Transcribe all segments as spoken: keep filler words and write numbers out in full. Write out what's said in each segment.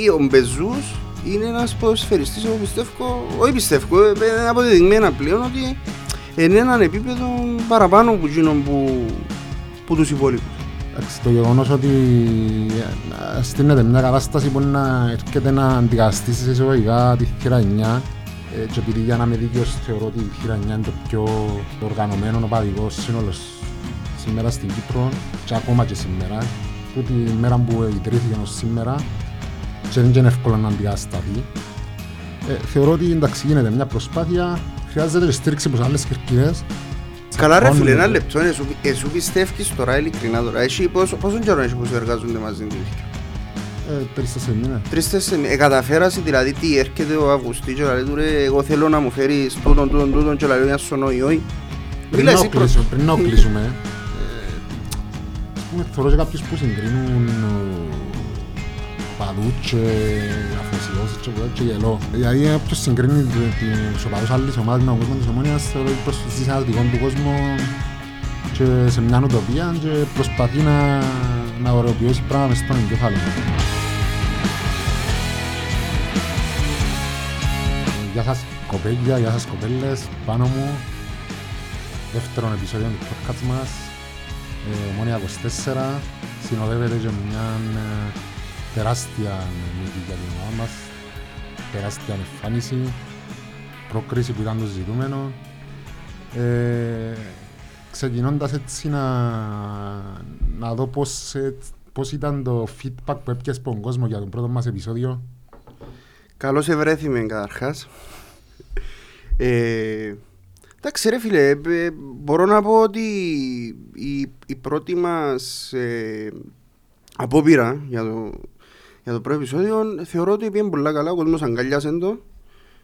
ή ο Μπεζούς είναι ένας ποδοσφαιριστής, εγώ πιστεύω, όχι πιστεύω, είναι αποδεδειγμένα πλέον ότι είναι έναν επίπεδο παραπάνω από εκείνον που, που τους υπόλοιπους. Το γεγονός ότι στείνεται μια κατάσταση μπορεί να έρχεται να αντικαστήσει σε εισαγωγικά τη χειρανιά και επειδή για να είμαι δίκαιος θεωρώ ότι η χειρανιά είναι το πιο οργανωμένο οπαδικό σύνολο σήμερα στην Κύπρο και ακόμα και σήμερα, που τη μέρα που ιδρύθηκε ως σήμερα και δεν είναι εύκολο να αντικασταθεί. Ε, θεωρώ ότι εντάξει, γίνεται μια προσπάθεια, χρειάζεται στήριξη προς άλλες κερκίδες. Καλά ρε φίλε, ένα λεπτό, εσύ πιστεύεις τώρα ειλικρινά τώρα, εσύ πόσο καιρό έχεις που εργάζονται μαζί του? Τρεις-τέσσερις μήνες. Τρεις-τέσσερις μήνες, καταφέρασαι δηλαδή τι έρχεται ο Αυγουστής και λέει του ρε εγώ θέλω να μου φέρεις τούτον τούτον τούτον και λέει μια σωνόη όχι. Πριν να κλείσουμε, θεωρώ και κάποιους που συγκρίνουν παδούς και αφοσιώσεις και γελό. Δηλαδή όποιος συγκρίνει τους οπαδούς άλλης ομάδας με τον κόσμο της Ομόνοιας θεωρώ ότι προσπαθεί σε ένα δικό του κόσμο και σε μια νουτοπία και προσπαθεί να, να οροποιήσει πράγματα μες στον εγκέφαλο. Γεια σας κοπέλια, γεια σας κοπέλες, πάνω μου δεύτερον επεισόδιο του podcast μας Ομόνια είκοσι τέσσερα, συνοδεύεται και μια τεράστια νίκη για την ομάδα μας, τεράστια εμφάνιση, πρόκριση που ήταν το ζητούμενο. Ε, ξεκινώντας έτσι να, να δω πώς, πώς ήταν το feedback που έπιασε από τον κόσμο για τον πρώτο μας επεισόδιο. Καλώς ευρέθημε καταρχάς. Ε, εντάξει ρε φίλε, μπορώ να πω ότι η, η πρώτη μας ε, απόπειρα για το, για το πρώτο επεισόδιο θεωρώ ότι πήγαινε πολλά καλά, ο κόσμος αγκαλιάσε το.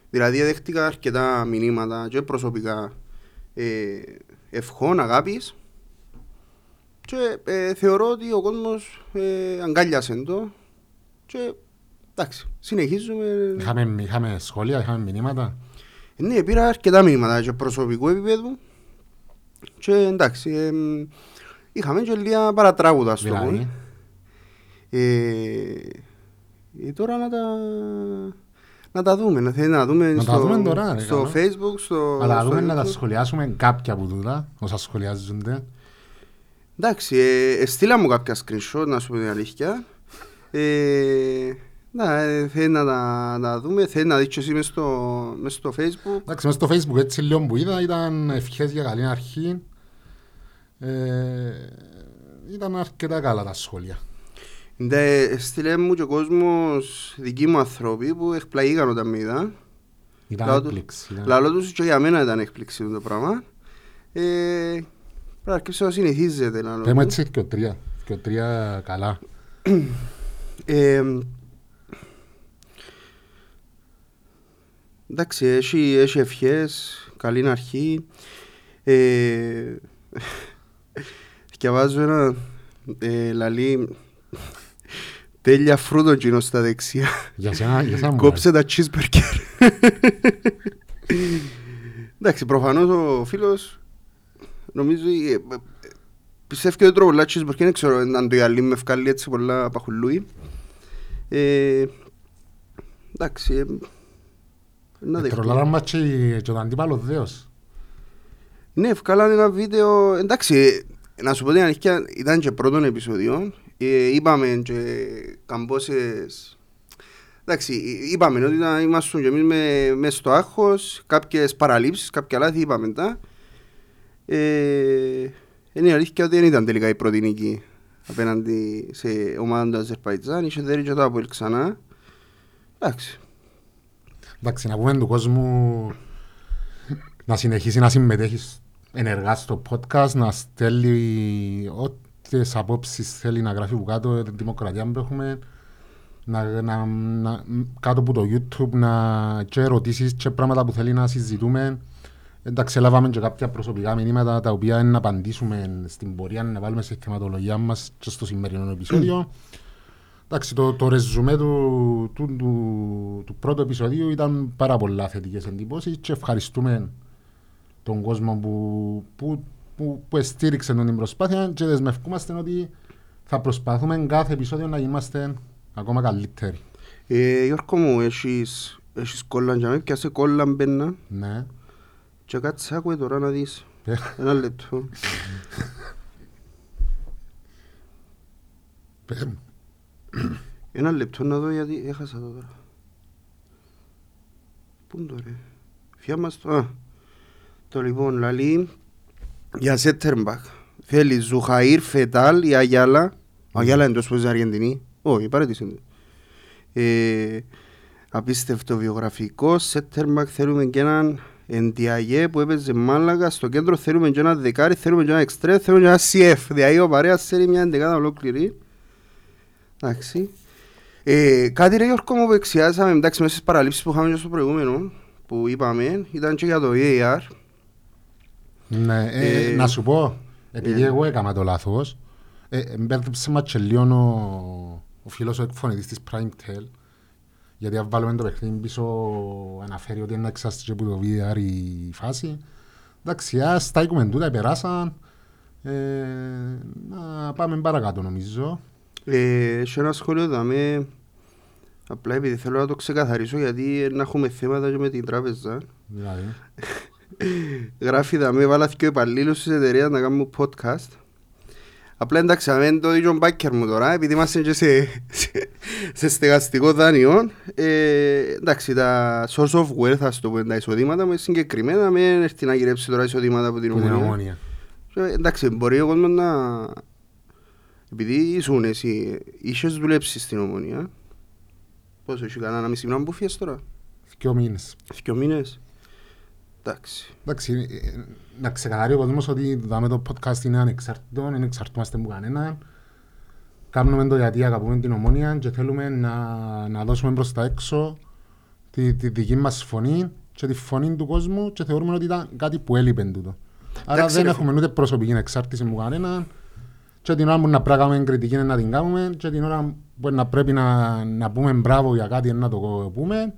Δηλαδή δέχτηκα αρκετά μηνύματα και προσωπικά ε, ευχών, αγάπης και ε, θεωρώ ότι ο κόσμος ε, αγκαλιάσε το και εντάξει, συνεχίζουμε. Είχαμε, είχαμε σχόλια, είχαμε μηνύματα. Ναι, πήρα αρκετά μηνύματα και προσωπικού επίπεδου και εντάξει, ε, είχαμε και λίγα παρατράγουδα στο κομμάτι. Ε, τώρα να τα, να τα δούμε, να θέλει να δούμε, να στο, τα δούμε τώρα, στο ναι, Facebook, στο, αλλά στο δούμε YouTube. Να τα σχολιάσουμε κάποια από τούτα, όσα σχολιάζονται. Εντάξει, ε, ε, στείλα μου κάποια screenshot να σου πω την αλήθεια. Ε, Να, θέλει να τα να δούμε, θέλει να δείξεις εσύ μες στο, μες στο Facebook. Εντάξει, μες στο Facebook έτσι λίγο που είδα, ήταν ευχές για καλή αρχή. Ε, ήταν αρκετά καλά τα σχόλια. Ναι, στείλε μου και ο κόσμος, δικοί μου ανθρώποι που εκπλαγήκαν όταν με είδα. Ήταν έκπληξη. Λαλό τους και για μένα ήταν έκπληξη το πράγμα. Ε, πρέπει να αρκεψε να συνηθίζεται. Πέμε έτσι και ο τρία, και ο τρία καλά. ε, Εντάξει, έχει, έχει ευχές, καλήν αρχή. Ε, και βάζω ένα ε, λαλί τέλεια φρούτο κοινό στα δεξιά. Για σένα, για σένα κόψε τα cheeseburger. Εντάξει, προφανώς ο φίλος νομίζω ε, πιστεύει ότι τρώω πολλά cheeseburger, δεν ξέρω αν το γυαλί με βγάλει έτσι πολλά παχουλούι. Ε, εντάξει... Τρολάραν μας και τον αντίπαλο δέος. Ναι, βγάλανε ένα βίντεο. Εντάξει, να σου πω την αλήθεια, ήταν και πρώτον επεισόδιο. Είπαμε και καμπόσες. Εντάξει, είπαμε ότι ήμασταν και εμείς μέσα στο άγχος. Κάποιες παραλήψεις, κάποια λάθη είπαμε τα. Είναι αλήθεια ότι δεν ήταν τελικά η πρώτη νίκη απέναντι σε ομάδα του Αζέρ Παϊζάν. Είχε δέρει και το ΑΠΟΕΛ ξανά. Εντάξει. Εντάξει, να πούμε του κόσμου να συνεχίσει να συμμετέχει ενεργά στο podcast, να στέλνει ό,τι απόψεις θέλει να γράφει από κάτω, την δημοκρατία που έχουμε, να, να, να, κάτω από το YouTube, να και ερωτήσεις και πράγματα που θέλει να συζητούμε. Εντάξει, λάβαμε και κάποια προσωπικά μηνύματα τα οποία να απαντήσουμε στην πορεία, να βάλουμε στη θεματολογία μας και στο σημερινό επεισόδιο. Εντάξει, το, το ρεζουμέ του, του, του, του πρώτου επεισοδίου ήταν πάρα πολλά θετικές εντυπώσεις και ευχαριστούμε τον κόσμο που, που, που, που στήριξε την προσπάθεια και δεσμευκούμαστε ότι θα προσπαθούμε κάθε επεισόδιο να είμαστε ακόμα καλύτεροι. Γιώργο μου, έχεις κόλλαν και με πιάσε κόλλαν πένα. Ναι. Και κάτσε άκουε τώρα να δεις. Ένα λεπτό. Πέρα. Ένα λεπτό να δω γιατί έχασα το τώρα. Πού είναι το ρε. Φιάμαστο. Το λοιπόν λαλεί για Σέτερμπακ. Θέλει Ζουχαΐρ, Φετάλ ή Αγιάλα. Αγιάλα είναι τόσο στην Αργεντινή. Όχι, παρέτησε. Απίστευτο βιογραφικό. Σέτερμπακ θέλουμε και έναν Εντιαγέ που έπαιζε Μάλαγα. Στο κέντρο θέλουμε και ένα δεκάρι, θέλουμε και ένα εξτρέ, θέλουμε και ένα σι εφ. Δηλαδή ο παρέας θέλει μια εντεκάδα ολόκληρη. Εντάξει. Ε, κάτι ρε Γιώργο μου που εξιάζαμε εντάξει, μέσα στις παραλήψεις που είχαμε και στο προηγούμενο που είπαμε ήταν και για το βι έι αρ. Ναι, ε, ε, να σου πω, επειδή ε, εγώ έκανα το λάθος, ε, μπέρδεψε μας και λίγο ο, ο φίλος ο εκφωνητής της Primetel, γιατί αν βάλουμε το παιχνίδι πίσω αναφέρει ότι είναι εξάστηκε από το βι έι αρ η φάση. Εντάξει, ας τα κομμεντούτα περάσαν, ε, να πάμε παρακάτω νομίζω. Σε ένα σχόλιο δάμε, απλά επειδή θέλω να το ξεκαθαρίσω γιατί να έχουμε θέματα και με την τράπεζα. Γράφει δάμε, βάλα και ο υπαλλήλος της εταιρείας να κάνουμε podcast. Απλά εντάξει, αμένει το ίδιο μπάκερ μου τώρα, επειδή είμαστε και σε στεγαστικό δάνειο. Εντάξει, τα source of wealth, ας το πούμε, τα εισοδήματα μου συγκεκριμένα, με έρθει να γυρέψει τώρα εισοδήματα από την Ομόνοια. Εντάξει, μπορεί ο κόσμος να... Επειδή ήσουν εσύ, είχες δουλέψει στην Ομόνοια. Πόσο είχε κανένα μισή μήνα που φύγες τώρα. Δυο μήνες. Δυο μήνες. Εντάξει. Εντάξει, να ξεκαθαρεί ο κόσμος ότι δάμε το podcast είναι ανεξαρτητό, δεν εξαρτούμαστε από κανέναν. Κάνουμε το γιατί αγαπούμε την Ομόνοια και θέλουμε να, να δώσουμε προς τα έξω τη, τη δική μας φωνή και τη φωνή του κόσμου και θεωρούμε ότι ήταν κάτι που έλειπε τούτο. Άρα εντάξει, δεν έχουμε ούτε προσωπική εξάρτηση από κανέναν. Και την ώρα που να πράγουμε κριτική είναι να την κάνουμε και την ώρα που να πρέπει να, να πούμε μπράβο για κάτι είναι να το πούμε.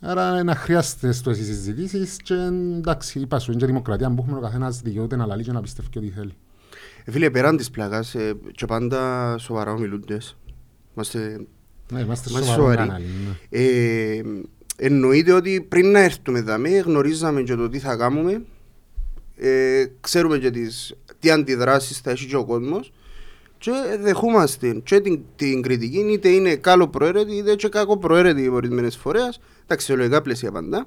Άρα να χρειάζεται στο εσύ συζητήσεις και εντάξει, είπα σου, είναι και δημοκρατία που έχουμε ο καθένας δικαιούται να λαλεί και να πιστεύει και ό,τι θέλει. Ε, φίλε, πέραν της πλάκας ε, και πάντα σοβαρά ομιλούντες. Είμαστε, ναι, είμαστε, είμαστε σοβαροί. Ναι. Ε, εννοείται ότι πριν να έρθουμε δαμε γνωρίζαμε και το τι θα κάνουμε. Ε, ξέρουμε και τις, τι αντιδράσεις θα έχει και ο κόσμος και δεχούμαστε και την, την κριτική είτε είναι καλοπροαίρετη είτε και κακοπροαίρετη ορισμένες φορές, τα αξιολογικά πλαίσια πάντα.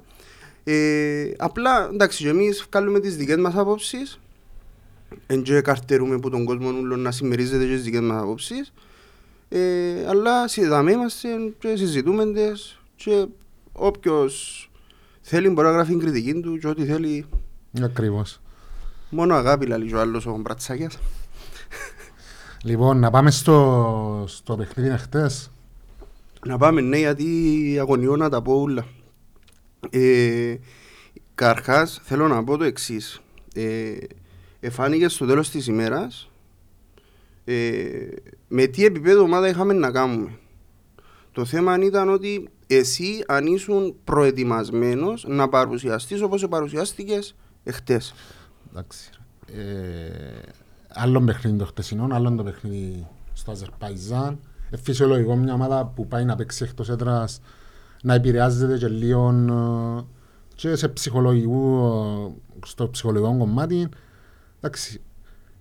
Ε, απλά εντάξει και εμείς βγάλουμε τις δικές μας απόψεις και καρτερούμε που τον κόσμο να συμμερίζεται και τις δικές μας απόψεις ε, αλλά συζητάμε είμαστε και συζητούμε τες, και όποιος θέλει μπορεί να γράφει την κριτική του και ό,τι θέλει. Ακριβώς. Μόνο αγάπη λαλεί ο άλλος ο Μπρατσάκιας. Λοιπόν, να πάμε στο, στο παιχνίδι εχθές. Να πάμε, ναι, γιατί αγωνιώ να τα πω όλα. Ε, Καρχάς, θέλω να πω το εξής. Ε, εφάνηκε στο τέλος της ημέρας ε, με τι επίπεδο ομάδα είχαμε να κάνουμε. Το θέμα ήταν ότι εσύ αν ήσουν προετοιμασμένος να παρουσιαστείς όπως παρουσιάστηκες εχτες. Εντάξει. Ε, άλλο παιχνίδι το χτεσινόν, άλλο το παιχνίδι στο Αζέρ Παϊζάν. Ε, φυσιολογικό μια ομάδα που πάει να παίξει εκτός έδρας να επηρεάζεται και λίγο και σε ψυχολογικό, στο ψυχολογικό κομμάτι. Εντάξει.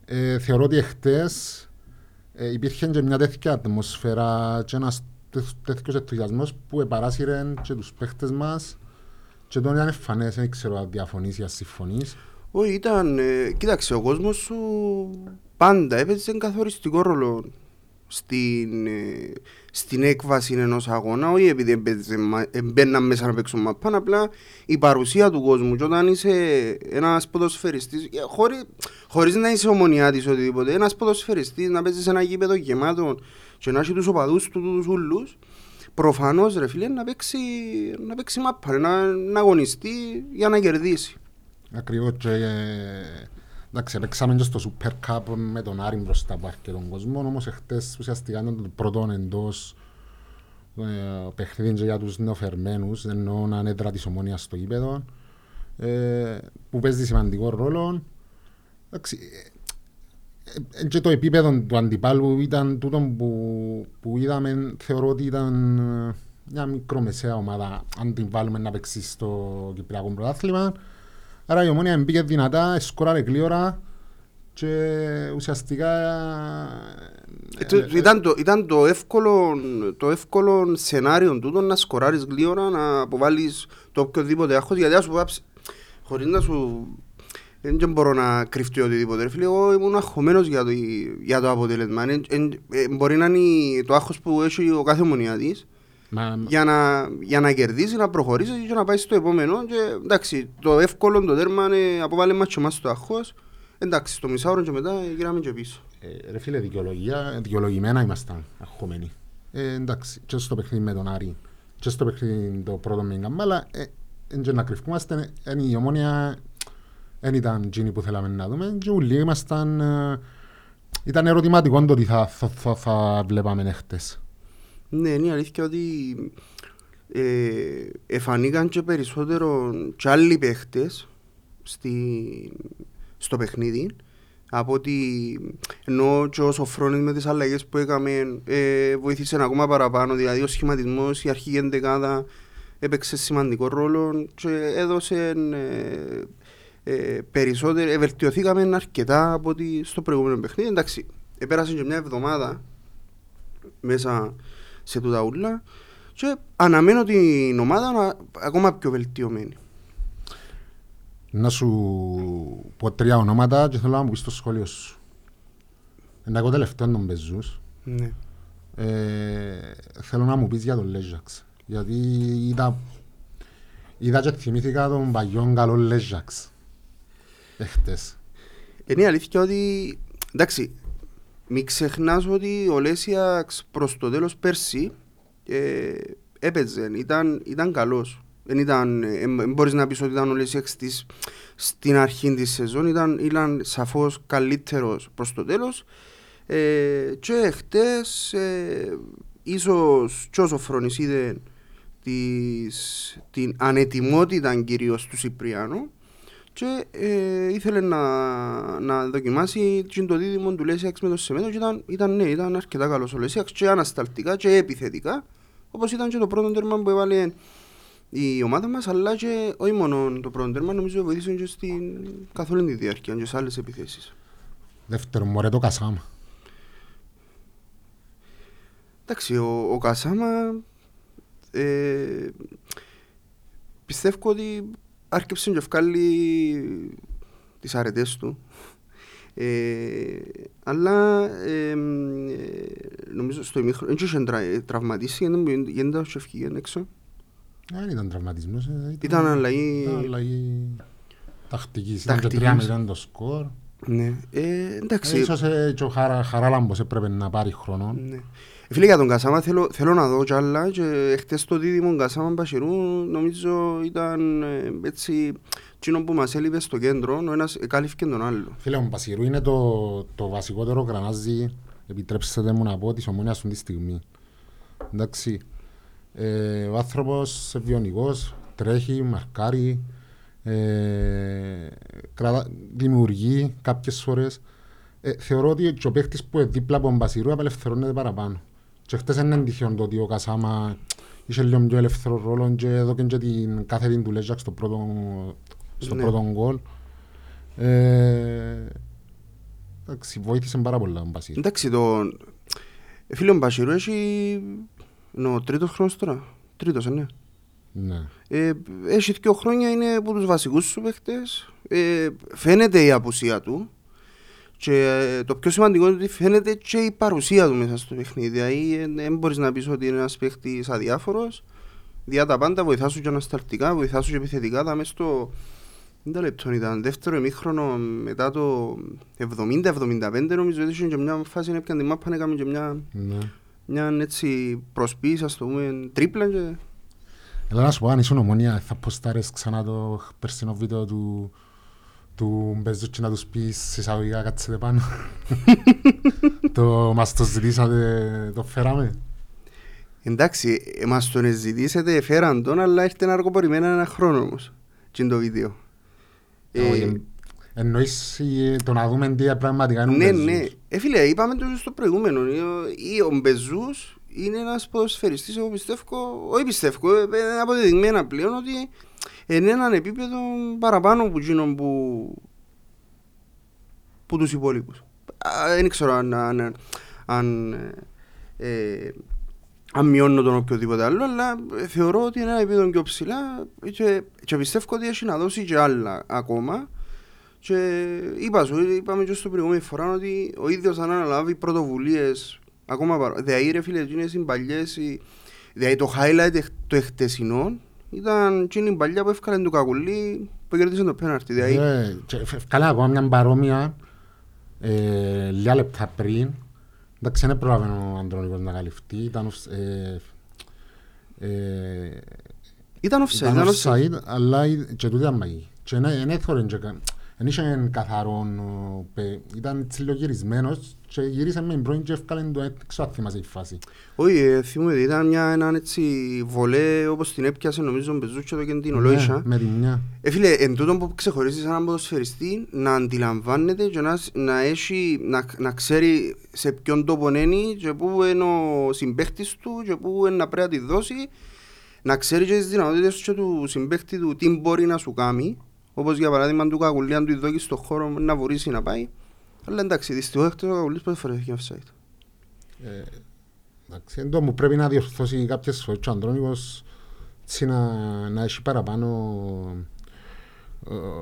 Ε, θεωρώ ότι εχτες ε, υπήρχε και μια τέτοια ατμόσφαιρα και ένας τέτοιος ενθουσιασμός που παράσυρεν και τους παίχτες μας. Και τώρα ήταν εμφανές, δεν ξέρω αν διαφωνείς ή αν συμφωνείς. Όχι, ήταν, ε, κοίταξε, ο κόσμος σου πάντα έπαιζε καθοριστικό ρόλο στην, ε, στην έκβαση ενός αγώνα, όχι επειδή μπαίναν μέσα να παίξουν μαπάν, απλά η παρουσία του κόσμου. Και όταν είσαι ένας ποδοσφαιριστής, χωρί, χωρίς να είσαι ομονιάτης οτιδήποτε, ένας ποδοσφαιριστής να παίζει σε ένα γήπεδο γεμάτο και να έχει τους οπαδούς του, τους ούλους, προφανώς ρε φίλε να παίξει, να παίξει μάπα, να, να αγωνιστεί για να κερδίσει. Ακριβώς και εντάξει, παίξαμε και στο Super Cup με τον Άρη μπροστά από αρκετών κόσμων, όμως εχθές ουσιαστικά ήταν το πρώτο εντός ε, παιχνίδι για τους νεοφερμένους, εννοώ να είναι έδρα της Ομόνοιας στο γήπεδο, ε, που παίζει σημαντικό ρόλο. Εντάξει, και το επίπεδο του αντιπάλου ήταν τούτο που, που είδαμε, θεωρώ ότι ήταν μια μικρομεσαία ομάδα, αν την βάλουμε να παίξει στο Κυπριακό Πρωτάθλημα. Άρα η Ομόνοια μπήκε δυνατά, σκόραρε γλίωρα και ουσιαστικά... Ε, ήταν, το, ήταν το, εύκολο, το εύκολο σενάριο τούτο να σκοράρεις γλίωρα, να αποβάλεις το οποιοδήποτε άγχος, γιατί ας σου πάψεις, χωρίς να σου... Δεν μπορώ να κρυφτώ οτιδήποτε. Φίλε, εγώ ήμουν αγχωμένος για το, για το αποτέλεσμα. Ε, ε, ε, μπορεί να είναι το άγχος που έχει ο κάθε ομονιάτης για να, για να κερδίσει, να προχωρήσει και να πάει στο επόμενο. Και, εντάξει, το εύκολο το τέρμα είναι αποβάλλει μας και εμάς το άγχος. Εντάξει, στο μισάωρο και μετά γυράμε και πίσω. Ε, ρε φίλε, δικαιολογία, δικαιολογημένα ήμασταν αγχωμένοι. Ε, εντάξει, και στο παιχνίδι με τον Άρη, και στο παιχνίδι το πρώτο με την Καμπάλα, ε, ε, να κρυφκούμαστε, είναι η Ομόνοια. Δεν ήταν εκείνοι που θέλαμε να δούμε και ούλοι ήμασταν... Ήταν ερωτηματικό το τι θα, θα, θα, θα βλέπαμε χτες. Ναι, είναι η αλήθεια ότι ε, εφανήκαν και περισσότερο και άλλοι παίχτες στη, στο παιχνίδι από ότι ενώ και ο Σοφρόνης με τις αλλαγές που έκαμε ε, βοήθησαν ακόμα παραπάνω, δηλαδή ο σχηματισμός, η αρχή εντεκάδα έπαιξε σημαντικό ρόλο και έδωσε... Ε, Ε, περισσότερο, ε, βελτιωθήκαμε αρκετά από ότι στο προηγούμενο παιχνίδι. Εντάξει, επέρασε και μια εβδομάδα μέσα σε τούτα ούλα και αναμένω την ομάδα να, ακόμα πιο βελτιωμένη. Να σου πω τρία ονόματα και θέλω να μου πεις το σχόλιο σου. Ένα εγώ τελευταίο τον Μπεζούς. Ναι. Ε, θέλω να μου πεις για τον Λέσιακ, γιατί είδα, είδα και θυμήθηκα τον παλιόν καλό Λέσιακ. Εχτες. Είναι η αλήθεια ότι, εντάξει, μην ξεχνάς ότι ο Λέσιακ προς το τέλος πέρσι ε, έπαιζε, ήταν, ήταν καλός. Δεν ήταν, ε, μπορείς να πεις ότι ήταν ο Λέσιακ στην αρχή της σεζόν, ήταν, ήταν σαφώς καλύτερος προς το τέλος. Ε, και εχτες, ε, ίσως και ο Σοφρόνης είδε της, την ανετοιμότητα κυρίως του Συπριανού και ε, ήθελε να, να δοκιμάσει το δίδυμο του Λέσιακ με το Σεμέντρο και ήταν, ήταν, ναι, ήταν αρκετά καλός ο Λέσιακ και ανασταλτικά και επιθετικά, όπως ήταν και το πρώτο τέρμα που έβαλε η ομάδα μας, αλλά και όχι μόνο το πρώτο τέρμα, νομίζω βοήθησε και στην καθόλου τη διάρκεια και σε άλλες επιθέσεις. Δεύτερο μωρέ το Κασάμα. Εντάξει, ο, ο Κασάμα ε, πιστεύω ότι άρχιψε και ευκάλλει τις αρετές του, ε, αλλά ε, νομίζω στο ημίχρο, δεν είχε τραυματίσει, δεν ήταν και ευκήγεν έξω. Δεν ήταν τραυματισμός, ήταν, ήταν αλλαγή, αλλαγή τακτικής, ήταν και τρία μηδέν το σκορ. Ναι. Ε, εντάξει. Ίσως ε, ο χαρά, Χαράλαμπος έπρεπε να πάρει χρόνο. Ναι. Φίλε, για τον Κασάμα θέλω, θέλω να δω κι άλλα και χτες το δίδυμο Κασάμα Μπασιρού νομίζω ήταν έτσι τσίνο που μας έλειπε στο κέντρο, ο ένας εκάλυφκε τον άλλο. Φίλε, ο Μπασιρού είναι το, το βασικότερο γρανάζι, επιτρέψτε μου να πω, της Ομόνοιας αυτή τη στιγμή. Εντάξει, ε, ο άνθρωπος βιονικός, τρέχει, μαρκάρει, ε, κρατά, δημιουργεί κάποιες φορές. Ε, θεωρώ ότι και ο παίχτης που είναι δίπλα από τον Μπασιρού απελευθερώνεται παραπάνω. Και χτες είναι εντυχιόν το ότι ο Κασάμα είχε λίγο πιο ελεύθερο ρόλο και εδώ και την κάθε την του Λέσιακ στο πρώτο, στο ναι. πρώτο γκολ. Ε, εντάξει, βοήθησε πάρα πολλά τον Μπασιρού. Εντάξει, το φίλο Μπασιρού έχει νο, τρίτος χρόνος τώρα. Τρίτος, ναι. ναι. Ε, έχει δύο χρόνια, είναι από τους βασικούς σου παίχτες. Ε, φαίνεται η απουσία του. Και το πιο σημαντικό είναι ότι φαίνεται και η παρουσία του μέσα στο παιχνίδι. Δεν μπορείς να πεις ότι είναι ένας παίχτης αδιάφορος. Διά τα πάντα, βοηθά σου και ανασταλτικά, βοηθά σου και επιθετικά. Τα μέσα στο λεπτό ήταν δεύτερο ημίχρονο μετά το εβδομήντα εβδομήντα πέντε, νομίζω ότι είχε και μια φάση να έπιαν τη μάπα να έκαμε και μια, ναι. μια έτσι προσποίηση, ας το πούμε, τρίπλα. Και... Έλα να σου πω, αν είσαι Ομόνοια, θα ποστάρεις ξανά το περσινό βίντεο του... του Μπεζούς και να τους πεις σε εισαγωγικά κάτσετε πάνω. Το μας το ζητήσατε, το φέραμε. Εντάξει, μας τον ζητήσατε, φέραν τον, αλλά έρχεται αργοπορημένα ένα χρόνο όμως. Και είναι το βίντεο. Εννοείς το να δούμε τι πραγματικά είναι ο Μπεζούς. Ναι, ναι. Ε, φίλε, είπαμε το στο προηγούμενο. Ο Μπεζούς είναι ένας ποδοσφαιριστής, εγώ πιστεύω, όχι πιστεύω, είναι αποδεδειγμένα πλέον ότι είναι έναν επίπεδο παραπάνω που γίνονται που, που τους υπόλοιπους. Δεν ξέρω αν, αν, αν, ε, αν μειώνω τον οποιοδήποτε άλλο, αλλά θεωρώ ότι είναι ένα επίπεδο πιο ψηλά και, και πιστεύω ότι έχει να δώσει και άλλα ακόμα. Και είπα σου, είπαμε και στο προηγούμενη φορά ότι ο ίδιος αν αναλάβει πρωτοβουλίες ακόμα παρά. Δηλαδή ρε φίλε, οι παλιές, δηλαδή το highlight το εχτεσινό ήταν η παλιά που έφκανε του Κακουλή που κερδίσαν το πέναρτι. Έφκανε ακόμα μια παρόμοια λίγα λεπτά πριν. Εντάξει, δεν πρόλαβε ο Αντρόνικος να καλυφθεί, ήταν offside, αλλά και τούτη ήταν μαγή. Και δεν έθωρεν και καν. Εν είχε καθαρόν, ήταν τσιλογυρισμένος και γυρίσαμε με πρώην και έφκαλαν το εξάθιμας η φάση. Όχι, θυμούμαι, ήταν μια έτσι βολέ όπως την έπιασε νομίζω ο Μπεζούς και το Κεντίνο, Λόησα. Με τη μια. Ε, φίλε, εν τούτον που ξεχωρίζεις έναν ποδοσφαιριστή να αντιλαμβάνεται και να, να, έχει, να, να ξέρει σε ποιον τόπο είναι και πού είναι ο συμπαίχτης του και πού είναι να πρέπει να τη δώσει, να ξέρει και τις δυνατότητες και του συμπαίχτη του τι μπορεί να σου κάνει. Όπως για παράδειγμα του Κακουλή, αν του ειδόκει στον χώρο να βουρήσει να πάει. Αλλά εντάξει, δυστυχώς ο Κακουλής πότε φορεύει και offside. Εντάξει, εν τω μου πρέπει να διορθώσει κάποιες φορές ο Αντρόνικος να έχει παραπάνω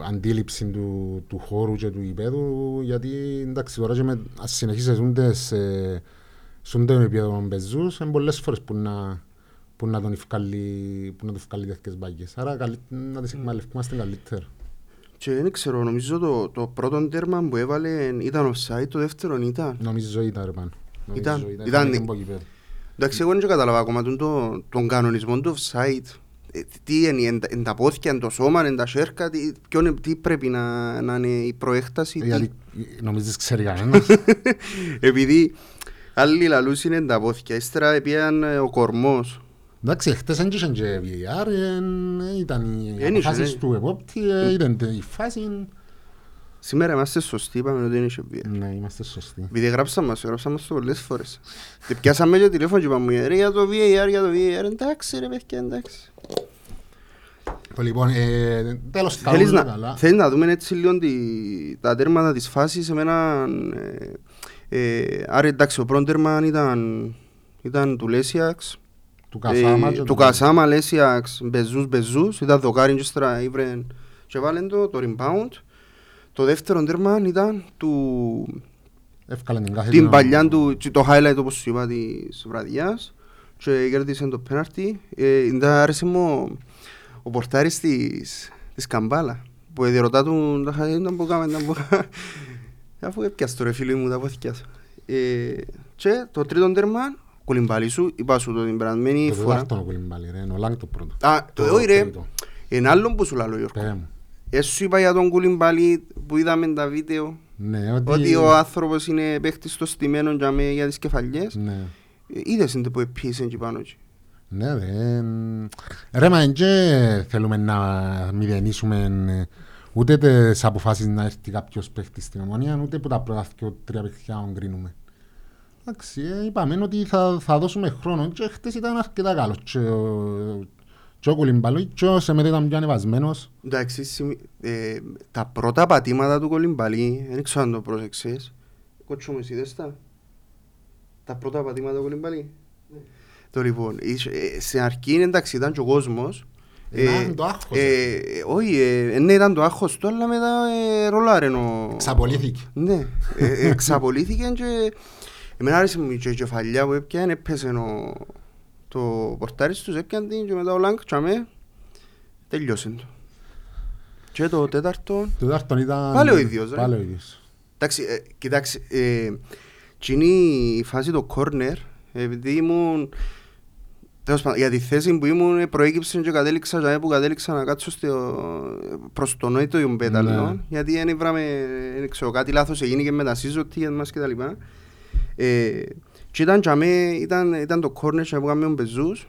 αντίληψη του χώρου και του γηπέδου, γιατί εντάξει, τώρα και αν συνεχίσεις στον τέμιο επίπεδο των Μπεζούς, είναι πολλές φορές που να... που να τον ευκαλεί, που να του ευκαλεί τέτοιες μπάγκες. Άρα καλύ, να τις εκμεταλλευόμαστε καλύτερα. Και δεν ξέρω, νομίζω το, το πρώτο τέρμα που έβαλε ήταν offside, το δεύτερο ήταν. Νομίζω ήταν ρε πάνω. Ήταν, νομίζω, ήταν, ήταν, ήταν, ήταν. Εντάξει, εγώ δεν καταλαβαίνω ακόμα τον, τον, τον κανονισμό του offside. Ε, τι είναι, εν, εν τα πόθηκια, εν το σώμα, εν τα σέρκα, τι, ποιον, τι πρέπει να, να είναι η προέκταση. Ε, γιατί νομίζεις ξέρει κανένας. Επειδή άλλοι λαλούς είναι εν τα πόθηκια, ύστερα επίαν ο κορμός. Εντάξει, χτες δεν είχαν και βι έι αρ, ήταν οι φάσεις του επόπτη, ήταν η φάση... Σήμερα είμαστε σωστοί, είπαμε ότι δεν είχε βι έι αρ. Ναι, είμαστε σωστοί. Επειδή γράψαμε μας, γράψαμε μας το πολλές φορές. Και πιάσαμε και τηλέφωνο και είπαμε, ρε για το βι έι αρ, για το βι έι αρ, εντάξει ρε παιδιά, εντάξει. Λοιπόν, τέλος καλό, καλά. Θέλεις να δούμε έτσι λίγο τα τέρματα της φάσης, εμένα... Άρα εντάξει, ο πρώτο τέρμα ήταν του Λέσιακ. Του Κασάμα, ε, του Κασάμα, Λέσιακ, Μπεζούς, Μπεζούς, ήταν δοκάριν και ύστερα ήβρεν και βάλεν το, το rebound. Το δεύτερο τέρμα ήταν του... την παλιά του, το highlight όπως σου είπα της βραδιάς και κέρδισαν το πέναρτι. Ε, ήταν άρεσιμο ο πορτάρης της, της Καμπάλα που διερωτά του τα χαλιά, ήταν που κάμε, ήταν που κάμε. Αφού έπιασε το ρε φίλοι μου, τα πόθηκια σου. Και το τρίτο τέρμα Κουλιμπαλί σου, είπα σου το την περασμένη φορά. Το δεύτερο Κουλιμπαλί ρε, είναι ο Λάγκ το πρώτο. Α, το όχι ρε, είναι άλλον που σου λαλώ Γιώργο. Εσύ είπα για τον Κουλιμπαλί που είδαμε τα βίντεο. Ότι ο άνθρωπος είναι παίχτης στο στημένο για τις κεφαλιές. Είδες είναι που επίσης εκεί πάνω εκεί. Ναι ρε, ρε μα και θέλουμε να μηδενίσουμε ούτε τις αποφάσεις να έρθει κάποιος παίχτης στην Ομόνοια, ούτε που τα πρώτα και τρία παίχτια κρίνουμε. Εντάξει, είπαμε ότι θα, θα δώσουμε χρόνο και χτες ήταν αρκετά καλός και, και ο Κουλιμπαλί και ο Σεμετέ ήταν πιο ανεβασμένος. Εντάξει, ε, τα πρώτα πατήματα του Κουλιμπαλί, δεν ξέρω αν το πρόσεξες. Κότσο μου εσύ δες τα, τα πρώτα πατήματα του Κουλιμπαλί. Ναι. Το λοιπόν, ε, σε αρκή εντάξει ήταν και ο κόσμος. Ήταν το άγχος. Όχι, ναι ήταν το άγχος του, αλλά μετά ρολάρεν ο... Εξαπολύθηκε. Ναι, εξαπολύθηκε και... Εμένα άρεσε μου και η κεφαλιά που έπιανε, έπαιζε το πορτάρις τους, έπιανε την και μετά ο Λάγκ και αμέ τελειώσε το. Και το τέταρτο... Το τέταρτο ήταν... Πάλι ο ίδιος ρε. Πάλι ο ίδιος. Εντάξει, κοιτάξτε, εκείνη η φάση το κόρνερ, επειδή ήμουν... Τέλος πάντων, για τη θέση που ήμουν προέκυψε και κατέληξα και αμέ που κατέληξα να κάτσω προς το νόητο των πέταλων, γιατί δεν βράμε, δεν ξέρω, κάτι λάθος έγινε και μετασύζω τι για μας κτλ. Ε, και ήταν, και με, ήταν, ήταν το κόρνερ που έκαμε ο Μπεζούς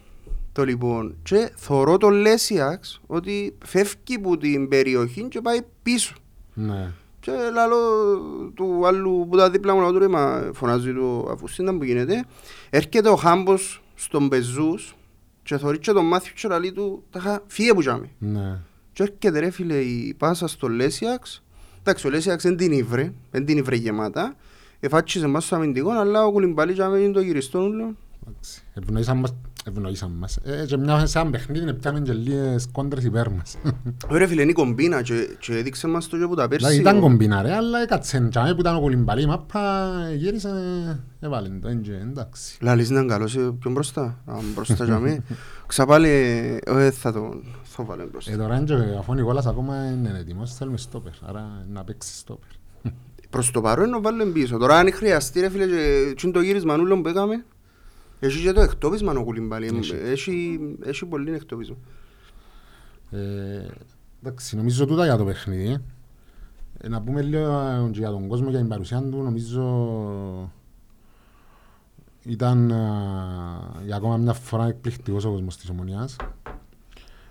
το λοιπόν και θωρώ το Λέσιακ ότι φεύγει από την περιοχή και πάει πίσω. Ναι. Και λαλό του άλλου που τα δίπλα μου να του ρε, μα φωνάζει του αφού σύνταν που γίνεται. Έρχεται ο Χάμπος στον Μπεζούς και θωρεί και τον Μάθιου και λαλί του τάχα φύγε που γι'αμε. Ναι. Και έρχεται ρε φίλε η πάσα στο Λέσιακ. Εντάξει, ο Λέσιακ δεν την ήβρε, δεν την ήβρε γεμάτα. Εφάτσισε μας στο αμυντικό, αλλά ο Κουλιμπαλί και άμενε το γυριστόν. Ευνοήσαν μας. Ευνοήσαν μας. Ε, και μια σαν παιχνίδι να πιάμε και λίγες κόντρες υπέρ μας. Ωραία φίλε, είναι η κομπίνα και, και έδειξε μας το και που τα πέρσι. Δηλαδή ήταν κομπίνα ρε, αλλά έκατσεν και που ήταν ο Κουλιμπαλί, μα πα γύρισε, έβαλεν το έντια, εντάξει. Λαλής ήταν καλός πιο μπροστά, μπροστά για μένα. Ξαπάλε, ε, θα τον βάλω μπροστά. Ε, τώρα αφού ο Νικόλας ακόμα είναι έτοιμος, θέλουμε στόπερ, άρα να παίξει στόπερ. Προς το παρόν να βάλω πίσω. Τώρα αν χρειαστεί ρε φίλε και το γύρισμα νουλων που έκαμε. Έχει και το εκτόπισμα ο Κουλιμπαλί, έχει πολύ εκτόπισμα. Εντάξει, νομίζω τούτα για το παιχνίδι. Να πούμε λίγο για τον κόσμο, για την παρουσία του, νομίζω ήταν για ακόμα μια φορά εκπληκτικός ο κόσμος της Ομονιάς.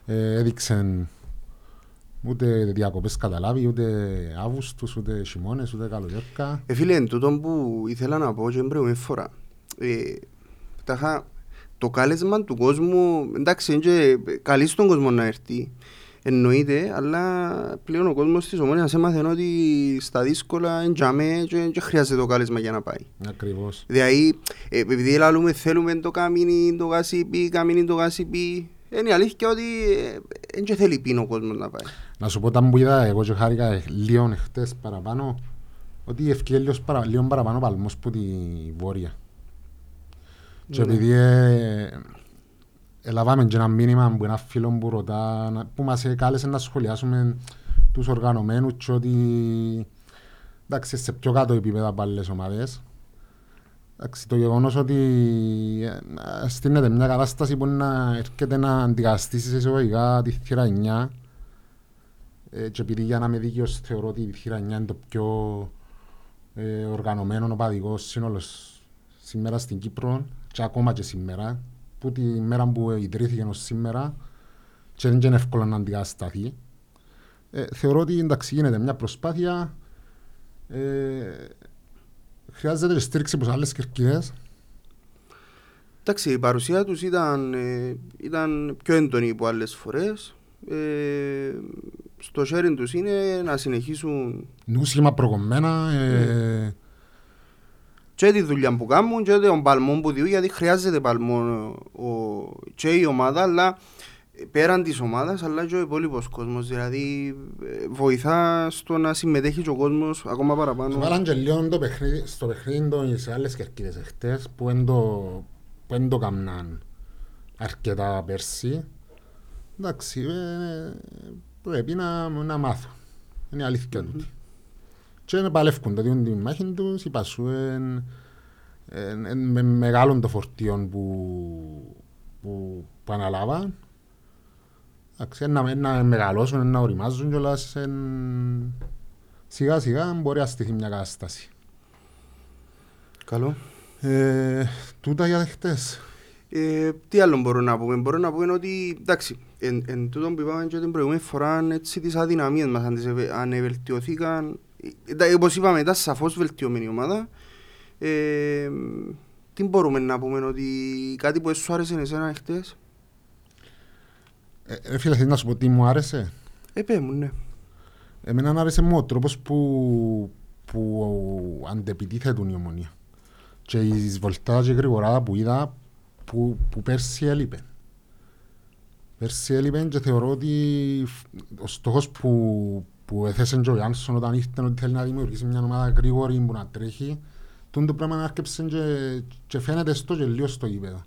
Έδειξαν ούτε διακοπές καταλάβει, ούτε Αύγουστος, ούτε χειμώνες, ούτε καλοκαίρκα. Φίλε, εν τούτον που ήθελα να πω και την προηγούμενη φορά. Τάχα, το κάλεσμα του κόσμου, εντάξει, είναι καλή στον κόσμο να έρθει, εννοείται, αλλά πλέον ο κόσμος της Ομόνοιας έμαθεν ότι στα δύσκολα εντιαμε και, και χρειάζεται το κάλεσμα για να πάει. Ακριβώς. Δηλαδή, επειδή λαλούμε θέλουμε το καμίνι, το γασίπι, καμίνι, το γασίπι, είναι η αλήθεια ότι δεν και θέλει πίνο ο κόσμος να πάει. Να σου πω, όταν μου είδα, εγώ και χάρηκα λίγο χτες παραπάνω, ότι ευκαιρία λίγο παρα, παραπάνω παλμός που τη Βόρεια. Και επειδή έλαβαμε ένα μήνυμα από ένα φίλο που ρωτά, που μας κάλεσε να σχολιάσουμε τους οργανωμένους και ότι εντάξει, σε πιο κάτω επίπεδα πάλι ομάδες. Εντάξει, το γεγονός ότι στείνεται μια κατάσταση που να έρχεται να αντικαταστήσει σε εισαγωγικά τη θύρα εννιά και επειδή για να είμαι δίκαιος θεωρώ ότι η θύρα εννιά είναι το πιο ε, οργανωμένο οπαδικό σύνολο σήμερα στην Κύπρο. Και ακόμα και σήμερα, που τη μέρα που ιδρύθηκε ως σήμερα και δεν είναι εύκολο να αντικατασταθεί. Ε, θεωρώ ότι εντάξει, γίνεται μια προσπάθεια. Ε, χρειάζεται στήριξη από άλλες κερκίδες. Εντάξει, η παρουσία τους ήταν, ήταν πιο έντονη από άλλες φορές. Ε, στο sharing τους είναι να συνεχίσουν... Νούσχημα προκομμένα. Ε, mm. Και τη δουλειά που κάνουν και τον παλμό που διούν, γιατί χρειάζεται παλμό ο, και η ομάδα, αλλά πέραν της ομάδας, αλλά και ο υπόλοιπος κόσμος. Δηλαδή βοηθά στο να συμμετέχει και ο κόσμος ακόμα παραπάνω. Βάλαν και λίγο στο παιχνίδι των άλλες κερκίδες εχθές, που δεν το καμνάν αρκετά πέρσι. Εντάξει, πρέπει να, να μάθω. Είναι αλήθεια τούτη. Και παλεύκουν, τα διόντια μάχη τους, οι Πασούεν, με μεγάλων των φορτίων που αναλάβαν. Να μεγαλώσουν, να οριμάζουν κιόλας, σιγά σιγά μπορεί να στηθεί μια κατάσταση. Καλό. Τούτα για δεχτές. Τι άλλο μπορώ να πούμε, μπορώ να πούμε ότι, εντάξει, εν τούτον που είπαμε και την προηγούμενη φορά, έτσι τις αδυναμίες μας ανεβελτιωθήκαν. Όπως είπαμε, ήταν σαφώς βελτιωμένη η ομάδα. Ε, τι μπορούμε να πούμε, ότι κάτι που σου άρεσε εσένα χτες. Ε, φίλε, θέλεις να σου πω τι μου άρεσε. Ε, πέ μου, ναι. Εμένα άρεσε μου ο τρόπος που, που αντεπιτίθετουν η Ομόνοια. Και η βολτά και γρηγοράδα που είδα που, που πέρσι έλειπε. Πέρσι έλειπε και θεωρώ ότι ο στόχος που... που έθεσε και ο Γιάνσον όταν ήρθε ότι θέλει να δημιουργήσει μια ομάδα γρήγορη που να τρέχει, τότε το πράγμα να άρχεψε και, και φαίνεται στο και λίγο στο γήπεδο.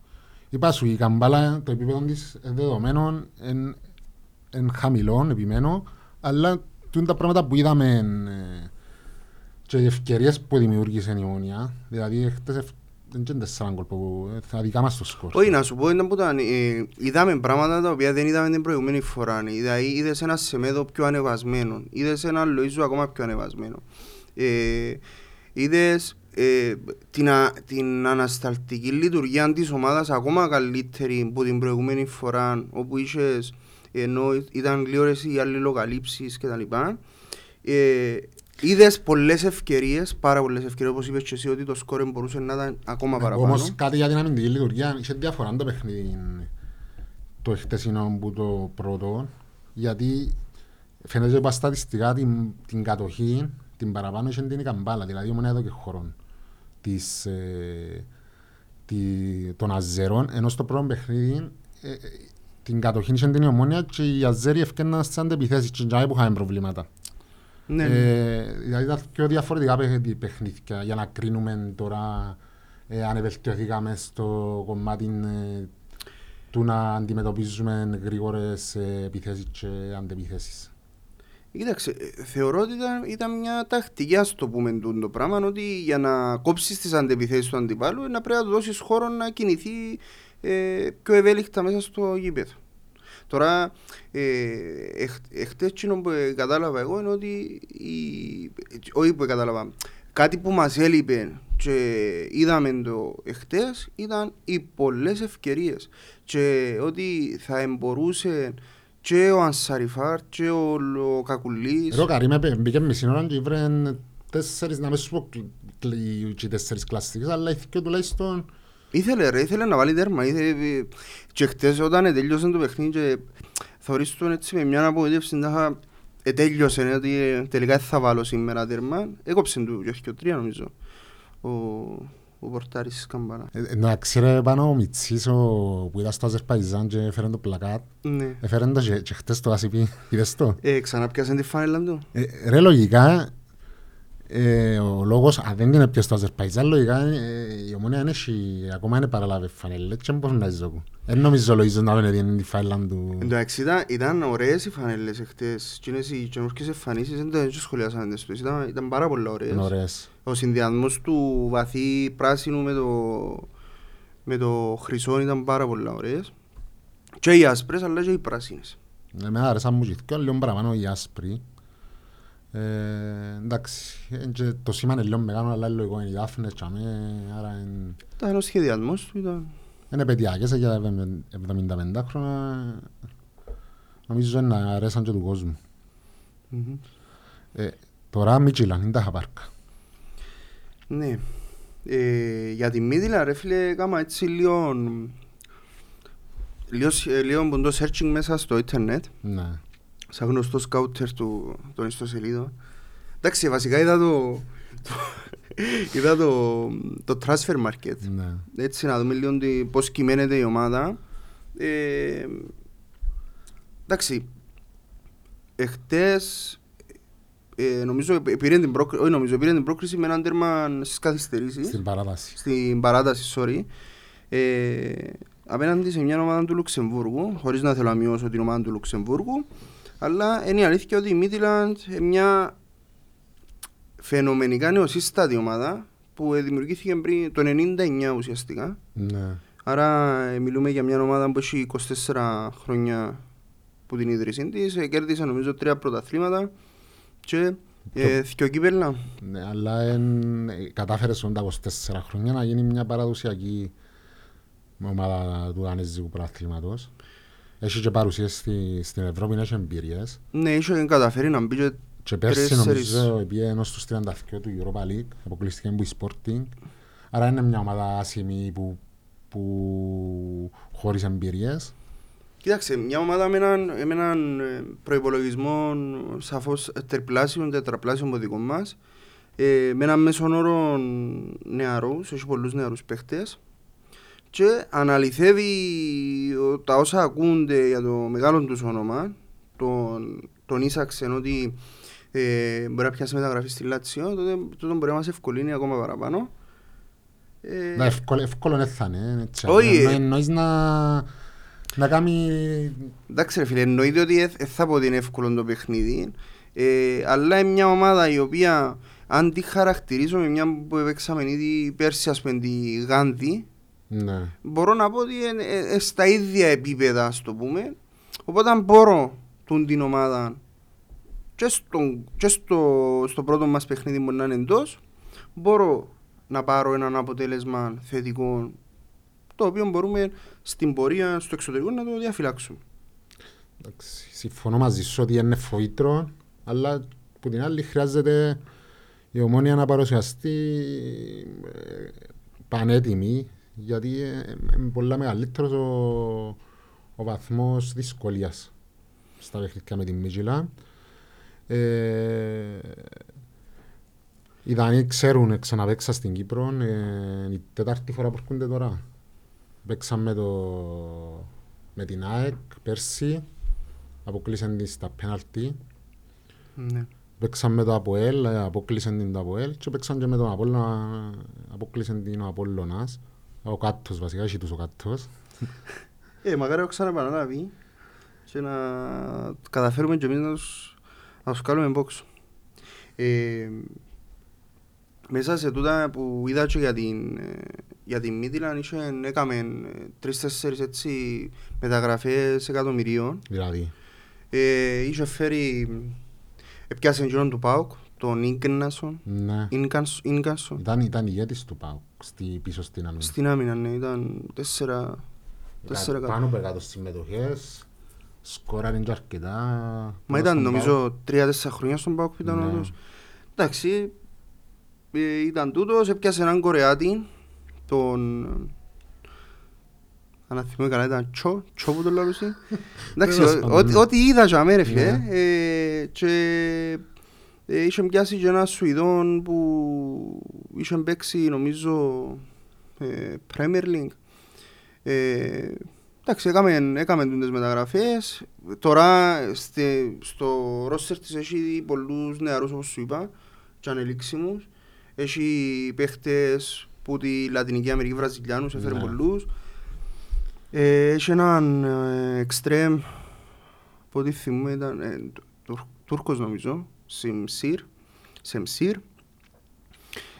Είπα σου, η Καμπάλα το επίπεδο της δεδομένων εν, εν χαμηλών, επιμένω, αλλά τότε τα πράγματα που είδαμε εν, και οι ευκαιρίες που δημιούργησε η Ομόνοια, δηλαδή χτες ευ... δεν είναι τεσσάραν κόλπο που θα δικά μας το σκορ. Όχι, να σου πω, είδαμε πράγματα τα οποία δεν είδαμε την προηγούμενη φορά. Είδες ένα Σεμέντο πιο ανεβασμένο, είδες ένα Λοΐζο ακόμα πιο ανεβασμένο. Είδες την ανασταλτική λειτουργία της ομάδας ακόμα καλύτερη από την προηγούμενη φορά, όπου είχες, ενώ ήταν γλύωρες οι αλληλοκαλύψεις κτλ. Είδες πολλές ευκαιρίες, πάρα πολλές ευκαιρίες, όπως είπες και εσύ, ότι το σκόρ μπορούσε να ήταν ακόμα παραπάνω. Όμως κάτι για την αμυντική λειτουργία, είχε διαφορά το παιχνίδι το χτεσινό που το πρώτο, γιατί φαίνεται ότι στατιστικά την, την κατοχή, την παραπάνω είχε την Καμπάλα, δηλαδή μόνο εδώ και χωρών της, ε, τη, των Αζέρων, ενώ στο πρώτο παιχνίδι ε, ε, την κατοχή είχε την Ομόνοια και οι Αζέροι ευκέναν στις αντεπιθέσεις και που είχαν προβλήματα. Ναι, ναι. Ε, δηλαδή ήταν πιο διαφορετικά παιχνίδια για να κρίνουμε τώρα ε, αν ευελτιωθήκαμε στο κομμάτι ε, του να αντιμετωπίζουμε γρήγορες ε, επιθέσεις και αντεπιθέσεις. Κοίταξε, θεωρώ ότι ήταν, ήταν μια τακτική, ας το πούμε το πράγμα, ότι για να κόψεις τις αντεπιθέσεις του αντιπάλου να πρέπει να του δώσεις χώρο να κινηθεί ε, πιο ευέλικτα μέσα στο γήπεδο. Τώρα, εχθές εκείνο που κατάλαβα εγώ είναι ότι, όχι που κατάλαβα, κάτι που μας έλειπε και είδαμε το εχθές ήταν οι πολλές ευκαιρίες και ότι θα μπορούσε και ο Ανσαριφάρ και ο Κακουλής. Ρο Καρή μπήκε μισή ώρα και βρήκαν τέσσερις, να μην σου πω και τέσσερις κλασσικές, αλλά ήθελε τουλάχιστον... Ήθελε ρε, ήθελε να βάλει τέρμα, ήθελε... και χτες όταν τελειώσαν το παιχνίδι και θεωρείς τον έτσι με μια απογοήτευση να τελειώσαν ότι τελικά θα βάλω σήμερα τέρμα, έκοψαν του Ιόχιο Τρία νομίζω, ο, ο πορτάρης της Καμπάλα. Να ξέρετε πάνω ο Μήτσης που ήταν στο Αζέρ Παϊζάν και έφεραν το πλακάτ, έφεραν το και χτες το άσυπη, είδες το. Ξανά πιάσαν τη φάνελα του. Ρε λογικά. Ε, ο λόγος, αν δεν είναι πια στο Αζερπαϊτζάν, λογικά η Ομόνοια είναι ακόμα είναι παραλάβει φανέλες και μπορούν να ζητούν. Δεν νομίζω λογίζουν να μην είναι η φανέλα του... Εντάξει, ήταν ωραίες οι φανέλες χτες. Οι καινούργιες εμφανίσεις δεν σχολιάσαμε τις τους, ήταν πάρα πολύ ωραίες. Ο συνδυασμός του βαθύ πράσινου με το, με το χρυσό ήταν πάρα πολύ ωραίες. Και οι άσπρες αλλά και οι πράσινες. Με άρεσαν μου και λίγο παραπάνω οι άσπροι. Ε, εντάξει, το σήμα είναι λίγο μεγάλο, αλλά λογικό είναι οι άφηνες, άρα είναι... Ήταν ο σχεδιασμός του, ήταν... Είναι παιδιάκες, για εβδομήντα πέντε χρόνια, νομίζω να αρέσαν και του κόσμου. Mm-hmm. Ε, τώρα Μίντιλαντ, είναι τα χαπάρκα. Ναι, ε, για τη Μίντιλαντ ρε φίλε, κάμα έτσι λίγο... Λίγο, λίγο ποντό searching μέσα στο ίντερνετ. Ναι. Σαν γνωστό σκάουτερ του, των ιστοσελίδων. Εντάξει, βασικά είδα το, το, είδα το, το transfer market. Ναι. Έτσι, να δούμε λίγο πώς κυμαίνεται η ομάδα. Ε, εντάξει, εχθές ε, νομίζω, πήρε την πρόκριση, όχι, νομίζω πήρε την πρόκριση με έναν τέρμα στις καθυστερήσεις. Στην παράταση. Στην παράταση, sorry. Ε, απέναντι σε μια ομάδα του Λουξεμβούργου, χωρίς να θέλω να μειώσω την ομάδα του Λουξεμβούργου. Αλλά είναι η αλήθεια ότι η Μίντιλαντ είναι μια φαινομενικά νεοσύστατη ομάδα που δημιουργήθηκε πριν το χίλια εννιακόσια ενενήντα εννιά ουσιαστικά. Ναι. Άρα μιλούμε για μια ομάδα που έχει είκοσι τέσσερα χρόνια που την ίδρυσή της. Κέρδισε νομίζω τρία πρωταθλήματα και το... ε, δύο κύπελλα. Ναι, αλλά εν, κατάφερε στον τα είκοσι τέσσερα χρόνια να γίνει μια παραδοσιακή ομάδα του Δανέζικου πρωταθλήματος. Έχει και παρουσίες στη, στην Ευρώπη, έχει εμπειρίες. Ναι, είχε καταφέρει να μπει και τρεις. Και πέρσι νομίζω επειδή ενός τους τριάντα του Europa League, αποκλειστική που η Sporting. Άρα είναι μια ομάδα άσχημη που, που χωρίς εμπειρίες. Κοίταξε, μια ομάδα με έναν, με έναν προϋπολογισμό σαφώς τριπλάσιων, τετραπλάσιων από δικό μας. Ε, με έναν μέσον όρο νεαρούς, έχει πολλούς νεαρούς παίχτες. Και αναλυθεύει τα όσα ακούνται για το μεγάλο τους όνομα, τον, τον ίσαξεν ότι ε, μπορεί να πιάσει μεταγραφή στη Λάτσιο, τότε, τότε μπορεί να μας ευκολύνει ακόμα παραπάνω. Ε, εύκολο δεν θα είναι, εννοείς να κάνει... Εντάξει ρε φίλε, εννοείται ότι δεν θα πω ότι είναι εύκολο το παιχνίδι, ε, αλλά είναι μια ομάδα η οποία αν τη χαρακτηρίζω με μια που έπαιξαμε ήδη πέρσι, ας πούμε, τη Γάντη, ναι. Μπορώ να πω ότι είναι ε, ε, στα ίδια επίπεδα, ας το πούμε. Οπότε μπορώ τον την ομάδα και, στο, και στο, στο πρώτο μας παιχνίδι μπορεί να είναι εντός, μπορώ να πάρω έναν αποτέλεσμα θετικό, το οποίο μπορούμε στην πορεία στο εξωτερικό να το διαφυλάξουμε. Εντάξει, συμφωνώ μαζί σου ότι είναι φοήτρο, αλλά Που την άλλη χρειάζεται η Ομόνοια να παρουσιαστεί πανέτοιμη, γιατί είναι πολλά μεγαλύτερος ο, ο βαθμός δυσκολίας στα παιχνίδια με την Μίτζιλα. Ε, οι Δανείοι ξέρουν, ξαναπαίξα στην Κύπρο, ε, η τέταρτη φορά που έρχονται τώρα. Παίξαμε το, με την ΑΕΚ πέρσι, αποκλείσαν τη στα πέναλτι. Ναι. Παίξαμε το ΑΠΟΕΛ, αποκλείσαν την ΑΠΟΕΛ και παίξαμε και με τον Απόλλωνα, αποκλείσαν την Απόλλωνας. Ο κάτος βασικά, έχει τους ο κάτος. Ε, μακάρι έχω ξαναπαναλάβει και να καταφέρουμε και εμείς να τους, να τους κάνουμε μπόξο. Ε, μέσα σε τούτα που είδα και για την, για την Μίντιλαντ, έκαμε τρεις-τέσσερις έτσι μεταγραφές εκατομμυρίων. Δηλαδή. Ε, είχε φέρει, έπιασε γύρω του ΠΑΟΚ, τον Ίγκνασον. Ναι. Ίγκνασον. Ήταν, ήταν ηγέτης του ΠΑΟΚ, στη, πίσω στην άμυνα. Στην άμυνα, ναι, ήταν τέσσερα, τέσσερα Ά, πάνω από εκατό συμμετοχές, σκόραραν και αρκετά. Μα ήταν νομίζω τρία τέσσερα χρόνια στον ΠΑΟΚ ήταν ναι. Όντως. Εντάξει, ε, ήταν τούτος, έπιασε έναν Κορεάτη, τον... Αν θυμώ καλά ήταν τσο, τσο που το λέω εσύ. Εντάξει, ό,τι είδα και αμέρε φίλε. Και είχε πιάσει και ένα Σουηδόν που είχε παίξει νομίζω Premier League. Εντάξει, έκαμε τούντες μεταγραφές. Τώρα στο roster της έχει πολλούς νεαρούς όπως σου είπα και ανελήξιμους. Έχει παίχτες που τη Λατινική Αμερική, Βραζιλιάνους, έφερε πολλούς. Έχει έναν εξτρέμ, από ό,τι θυμούμε ήταν ε, Τούρκος νομίζω, Σεμσίρ, Σεμσίρ.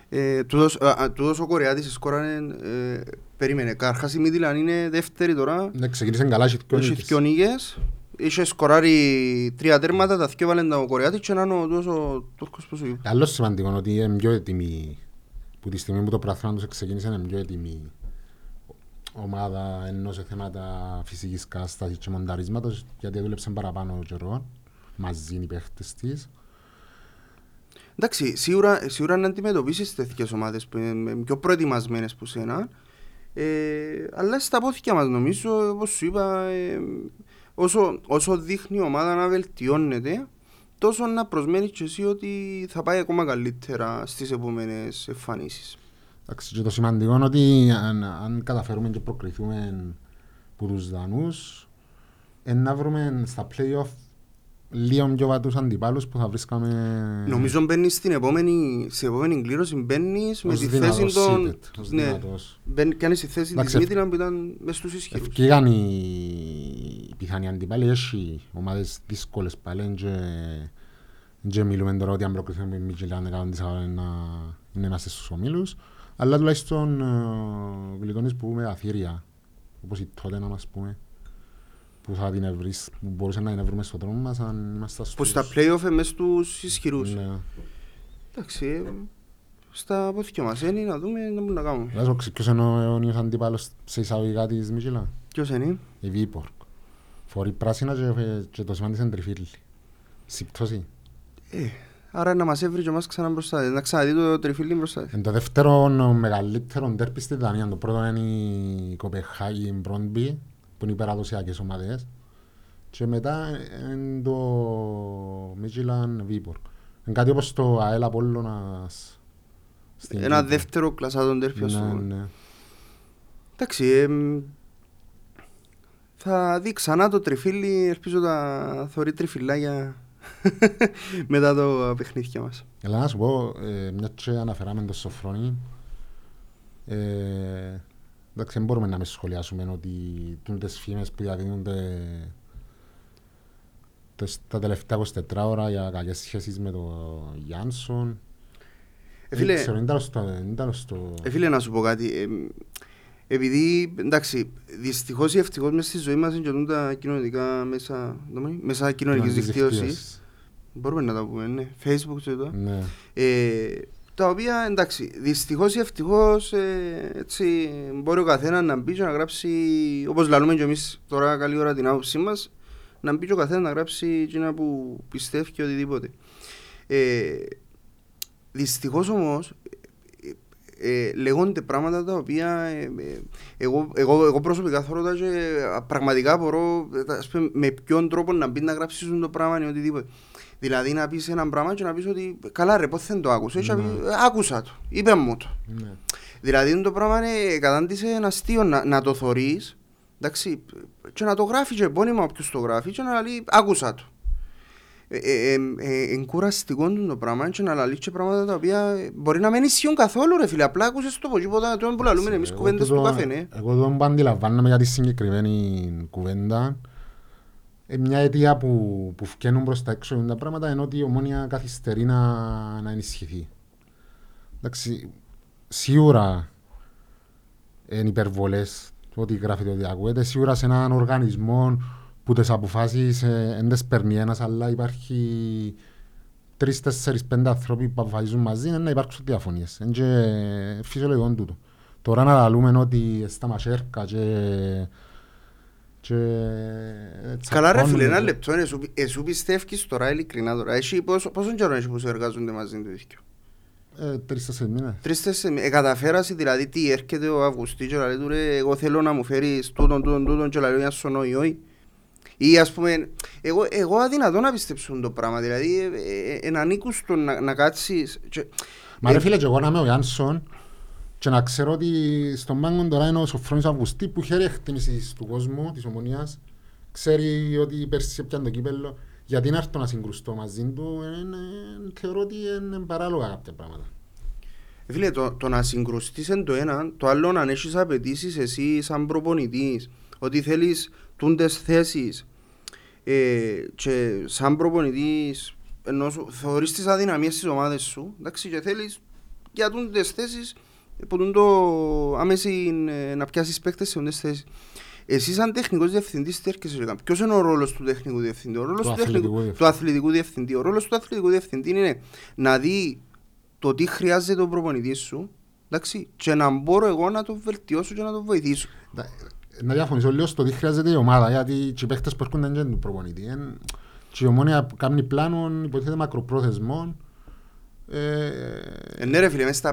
Ε, τούτος ο Κορεάτης σκόρανε, ε, περίμενε, καρχάς η Μίτιλαν είναι δεύτερη τώρα. Ναι, ξεκίνησαν καλά και δυο νίκες. Είχε σκοράρει τρία τέρματα, τα δυο βάλεντα ο Κορεάτης και έναν ο Τούρκος που σου είπε. Άλλος σημαντικό είναι ότι είναι πιο έτοιμοι, που τη στιγμή που το πράθυναν τους ξεκίνησαν είναι πιο έτοιμοι. Ομάδα ενώ σε θέματα φυσικής κάστασης και μονταρίσματος, γιατί δούλεψαν παραπάνω καιρό μαζί οι παίχτες της. Εντάξει, σίγουρα, σίγουρα να αντιμετωπίσεις τέτοιες ομάδες που είναι πιο προετοιμασμένες που σένα, ε, αλλά στα πόθηκια μας νομίζω, όπως σου είπα, ε, όσο, όσο δείχνει η ομάδα να βελτιώνεται, τόσο να προσμένεις και εσύ ότι θα πάει ακόμα καλύτερα στις επόμενες εμφανίσεις. Και το σημαντικό είναι ότι αν, αν καταφέρουμε και προκριθούμε από τους Δανούς, να βρούμε στα play-off λίγο πιο βατούς αντιπάλους που θα βρίσκαμε... Νομίζω μπαίνεις στην επόμενη, στην επόμενη κλήρωση, μπαίνεις με τη θέση των... Ως δυνατός. Ναι, κάνεις τη θέση της Μίτιλαν που ήταν μες στους ισχυρούς. Ευκήγαν οι, οι πιθανοί αντιπάλοι, έχει ομάδες δύσκολες πάλι και, και μιλούμε τώρα ότι αν προκριθούμε με Μίτιλαν είναι ένας στους ομίλους. Αλλά τουλάχιστον ε, γλιτώνεις που με αθήρια, όπως η Τότεναμ ας πούμε, που θα την ευρύς, που μπορούσαν να την ευρούμε στο τρόμο μας αν είμαστε στους... Πως στα play-off μες τους ισχυρούς. Ναι. Εντάξει, στα πόθηκια μας είναι να δούμε να μπορούμε να κάνουμε. Λάζω, ποιος είναι ο αιώνιος αντίπαλος σε εισαγωγικά της Μίτζιλα. Ποιος είναι? Η Βίπορ. Φορεί πράσινα και, και το σημαντής είναι τριφύλλη. Συμπτώση. Ε. Άρα να μας έβρει και εμάς ξανά μπροστά, να ξαναδεί το τριφύλλι μπροστά. Εν το δεύτερο μεγαλύτερο ντέρπι στη Δανία, το πρώτο είναι η Κοπεχάγη Μπρόντμπι, που είναι οι παραδοσιακές ομάδες. Και μετά είναι το Μίτζιλαν Βίπορ. Είναι κάτι όπως το ΑΕΛ Απόλλωνας. Ένα δεύτερο κλασσάδο ντέρπι ας πούμε. Εντάξει, θα δει ξανά το τριφύλλι, ελπίζω τα θωρεί τριφυλλάκια. Μετά το παιχνίδι μας. Αλλά να σου πω, ε, μια και αναφεράμε τον Σοφρόνη, ε, εντάξει, δεν μπορούμε να με σχολιάσουμε ότι τούντες φήμες που διαδίδονται τα τελευταία είκοσι τέσσερις ώρα για κακές σχέσεις με τον Γιάνσον. Εφίλε, ε, να σου πω κάτι. Ε, επειδή, εντάξει, δυστυχώς ή ευτυχώς μέσα στη ζωή μας είναι τα κοινωνικά μέσα, μέσα κοινωνικής δικτύωσης. Μπορούμε να τα πούμε, ναι, Facebook και το. Ναι. Ε, τα οποία, εντάξει, δυστυχώς ή ευτυχώς, ε, έτσι, μπορεί ο καθένας να μπει και να γράψει, όπως λαλούμε και εμείς τώρα καλή ώρα την άποψή μας, να μπει και ο καθένας να γράψει εκείνα που πιστεύει και οτιδήποτε. Ε, δυστυχώς όμως ε, ε, λέγονται πράγματα τα οποία ε, ε, εγώ, εγώ, εγώ προσωπικά θεωρώ τα και πραγματικά απορώ με ποιον τρόπο να μπει να γράψεις το πράγμα ή οτιδήποτε. Δηλαδή να πεις έναν πράγμα και να πεις ότι καλά ρε πώς δεν το άκουσα, ναι. Άκουσα το, είπε μου το. Ναι. Δηλαδή το πράγμα είναι κατάντησε ένα αστείο να, να το θωρείς, εντάξει, και να το γράφει και επώνυμα όποιος το γράφει και να λέει άκουσα το. Εγκουραστικό είναι το πράγμα και να λαλείς και πράγματα τα οποία μπορεί να μην ισχύουν καθόλου ρε φίλε, απλά άκουσες το ποσίποτα που λαλούμε εμείς κουβέντες του καφενέ. Εγώ το αντιλαμβάνομαι για τη συγκεκριμένη κουβέντα. Μια αιτία που, που φκαίνουν προς τα έξω τα πράγματα είναι ότι η Ομόνοια καθυστερεί να, να ενισχυθεί. Εντάξει, σίγουρα είναι υπερβολές ό,τι γράφεται ότι ακούγεται, σίγουρα σε έναν οργανισμό που τις αποφάσεις δεν τις παίρνει ένας, αλλά υπάρχει τρεις, τέσσερις, πέντε άνθρωποι που αποφασίζουν μαζί, είναι να υπάρξουν διαφωνίες. Είναι και φυσιολογικό τούτο. Τώρα να λέμε ότι στα μασέρκα και... Καλά ρε φίλε, ένα λεπτό, εσύ πιστεύεις τώρα ειλικρινά τώρα, πόσον καιρό έχεις που σε εργάζονται μαζί το δίκτυο? Τρεις-τέσσερις μήνες. Τρεις-τέσσερις μήνες, καταφέρασαι δηλαδή τι έρχεται ο Αυγουστή και λέει του ρε εγώ θέλω να μου φέρεις τούτον τούτον τούτον και λέει Γιάνσον όχι όχι. Ή ας πούμε, εγώ αδυνατό να πιστέψουν το πράγμα, δηλαδή εν ανήκους το να κάτσεις. Μα ρε φίλε και εγώ να είμαι ο Γιάνσον και να ξέρω ότι στον πάγκο τώρα είναι ο Σοφρόνης Αυγουστή που χαίρει εκτίμησης του κόσμου, της Ομονίας. Ξέρει ότι πέρσι έπιανε το κύπελλο. Γιατί να έρθω να συγκρουστώ μαζί του, ε, ε, θεωρώ ότι είναι παράλογα κάποια πράγματα. Φίλε, το, το να συγκρουστείς εν το ένα, το άλλο να έχεις απαιτήσεις εσύ σαν προπονητής, ότι θέλεις τούντες θέσεις ε, και σαν προπονητής ενώ σου, θεωρείς τις αδυναμίες στις ομάδες σου, εντάξει, και θέλεις για τούντες θέσεις που το άμεση να πιάσεις παίκτες σε οντές θέσεις. Εσύ, σαν τεχνικός διευθυντής, τι έρχεσαι να κάνεις? Ποιος είναι ο ρόλος του τεχνικού διευθυντή? Ο ρόλος του, του, αθλητικού, του αθλητικού διευθυντή. Ο ρόλος του αθλητικού διευθυντή είναι να δει το τι χρειάζεται ο προπονητής σου, εντάξει, και να μπορώ εγώ να το βελτιώσω και να το βοηθήσω. Να διαφωνήσω λίγο στο τι χρειάζεται η ομάδα, γιατί οι παίκτες που έρχονται δεν είναι του προπονητή. Η Ομόνοια κάνει πλάνων, υποτίθεται μακροπρόθεσμων. Ε, ναι ρε φίλε, μες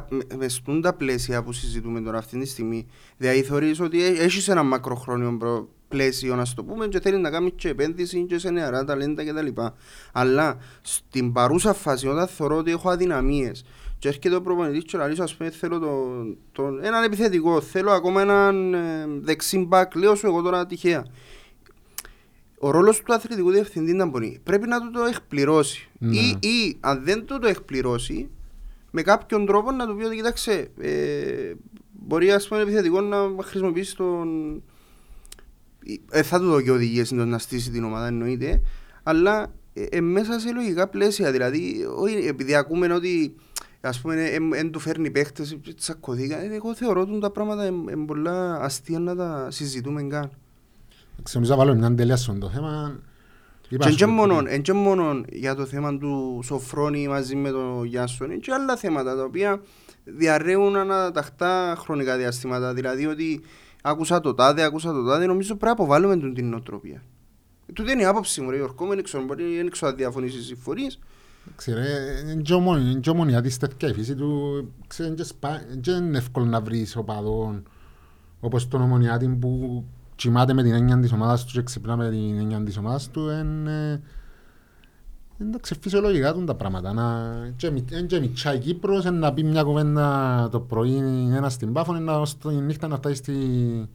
στον τα πλαίσια που συζητούμε τώρα αυτή τη στιγμή, δηλαδή θεωρείς ότι έχεις ένα μακροχρόνιο πλαίσιο να στο πούμε και θέλεις να κάνεις και επένδυση και σε νεαρά ταλέντα κτλ. Αλλά στην παρούσα φάση όταν θεωρώ ότι έχω αδυναμίες και έρχεται ο προπονητής και λαλείς, ας πούμε θέλω το, το, έναν επιθετικό, θέλω ακόμα έναν ε, δεξιμπακ, λέω σου εγώ τώρα τυχαία. Ο ρόλος του αθλητικού διευθυντή ήταν πολύ. Πρέπει να του το εκπληρώσει. Ναι. Ή, ή αν δεν του το εκπληρώσει, με κάποιον τρόπο να του πει ότι κοιτάξε, ε, μπορεί ας πούμε επιθετικό να χρησιμοποιήσει τον... Ε, θα του δω και οδηγίες να στήσει την ομάδα εννοείται, αλλά ε, ε, μέσα σε λογικά πλαίσια. Δηλαδή, όχι, επειδή ακούμε ότι ας πούμε εν, εν του φέρνει παίχτες, τσακωθήκα, ε, εγώ θεωρώ ότι τα πράγματα είναι ε, ε, πολλά αστεία να τα συζητούμε καν. Ξεμίζω βάλω μια τελεία στον το θέμα. Εν και μόνο για το θέμα του Σοφρόνη μαζί με τον Γιάνσον και άλλα θέματα τα οποία διαρρέουν αναταχτά χρονικά διαστήματα. Δηλαδή ότι άκουσα το τάδε, άκουσα το τάδε, νομίζω πρέπει να αποβάλουμε την νοοτροπία. Του δεν είναι άποψη μου ρε Ιωρκό, δεν ξέρω να διαφωνήσεις συμφορίες. Ξέρε, εν και μόνο γιατί στεφκά η φύση του, ξέρε, δεν είναι εύκολο να βρεις οπαδόν όπως τον Ομονιάτη που... Κοιμάται με την έννοια της ομάδας του και ξυπνά με την έννοια της ομάδας του. Εντάξει, φυσιολογικά του τα πράγματα. Εν και μητσά η Κύπρος, να πει μια κουβέντα το πρωί ένα στην Πάφο, να νύχτα να φτάσει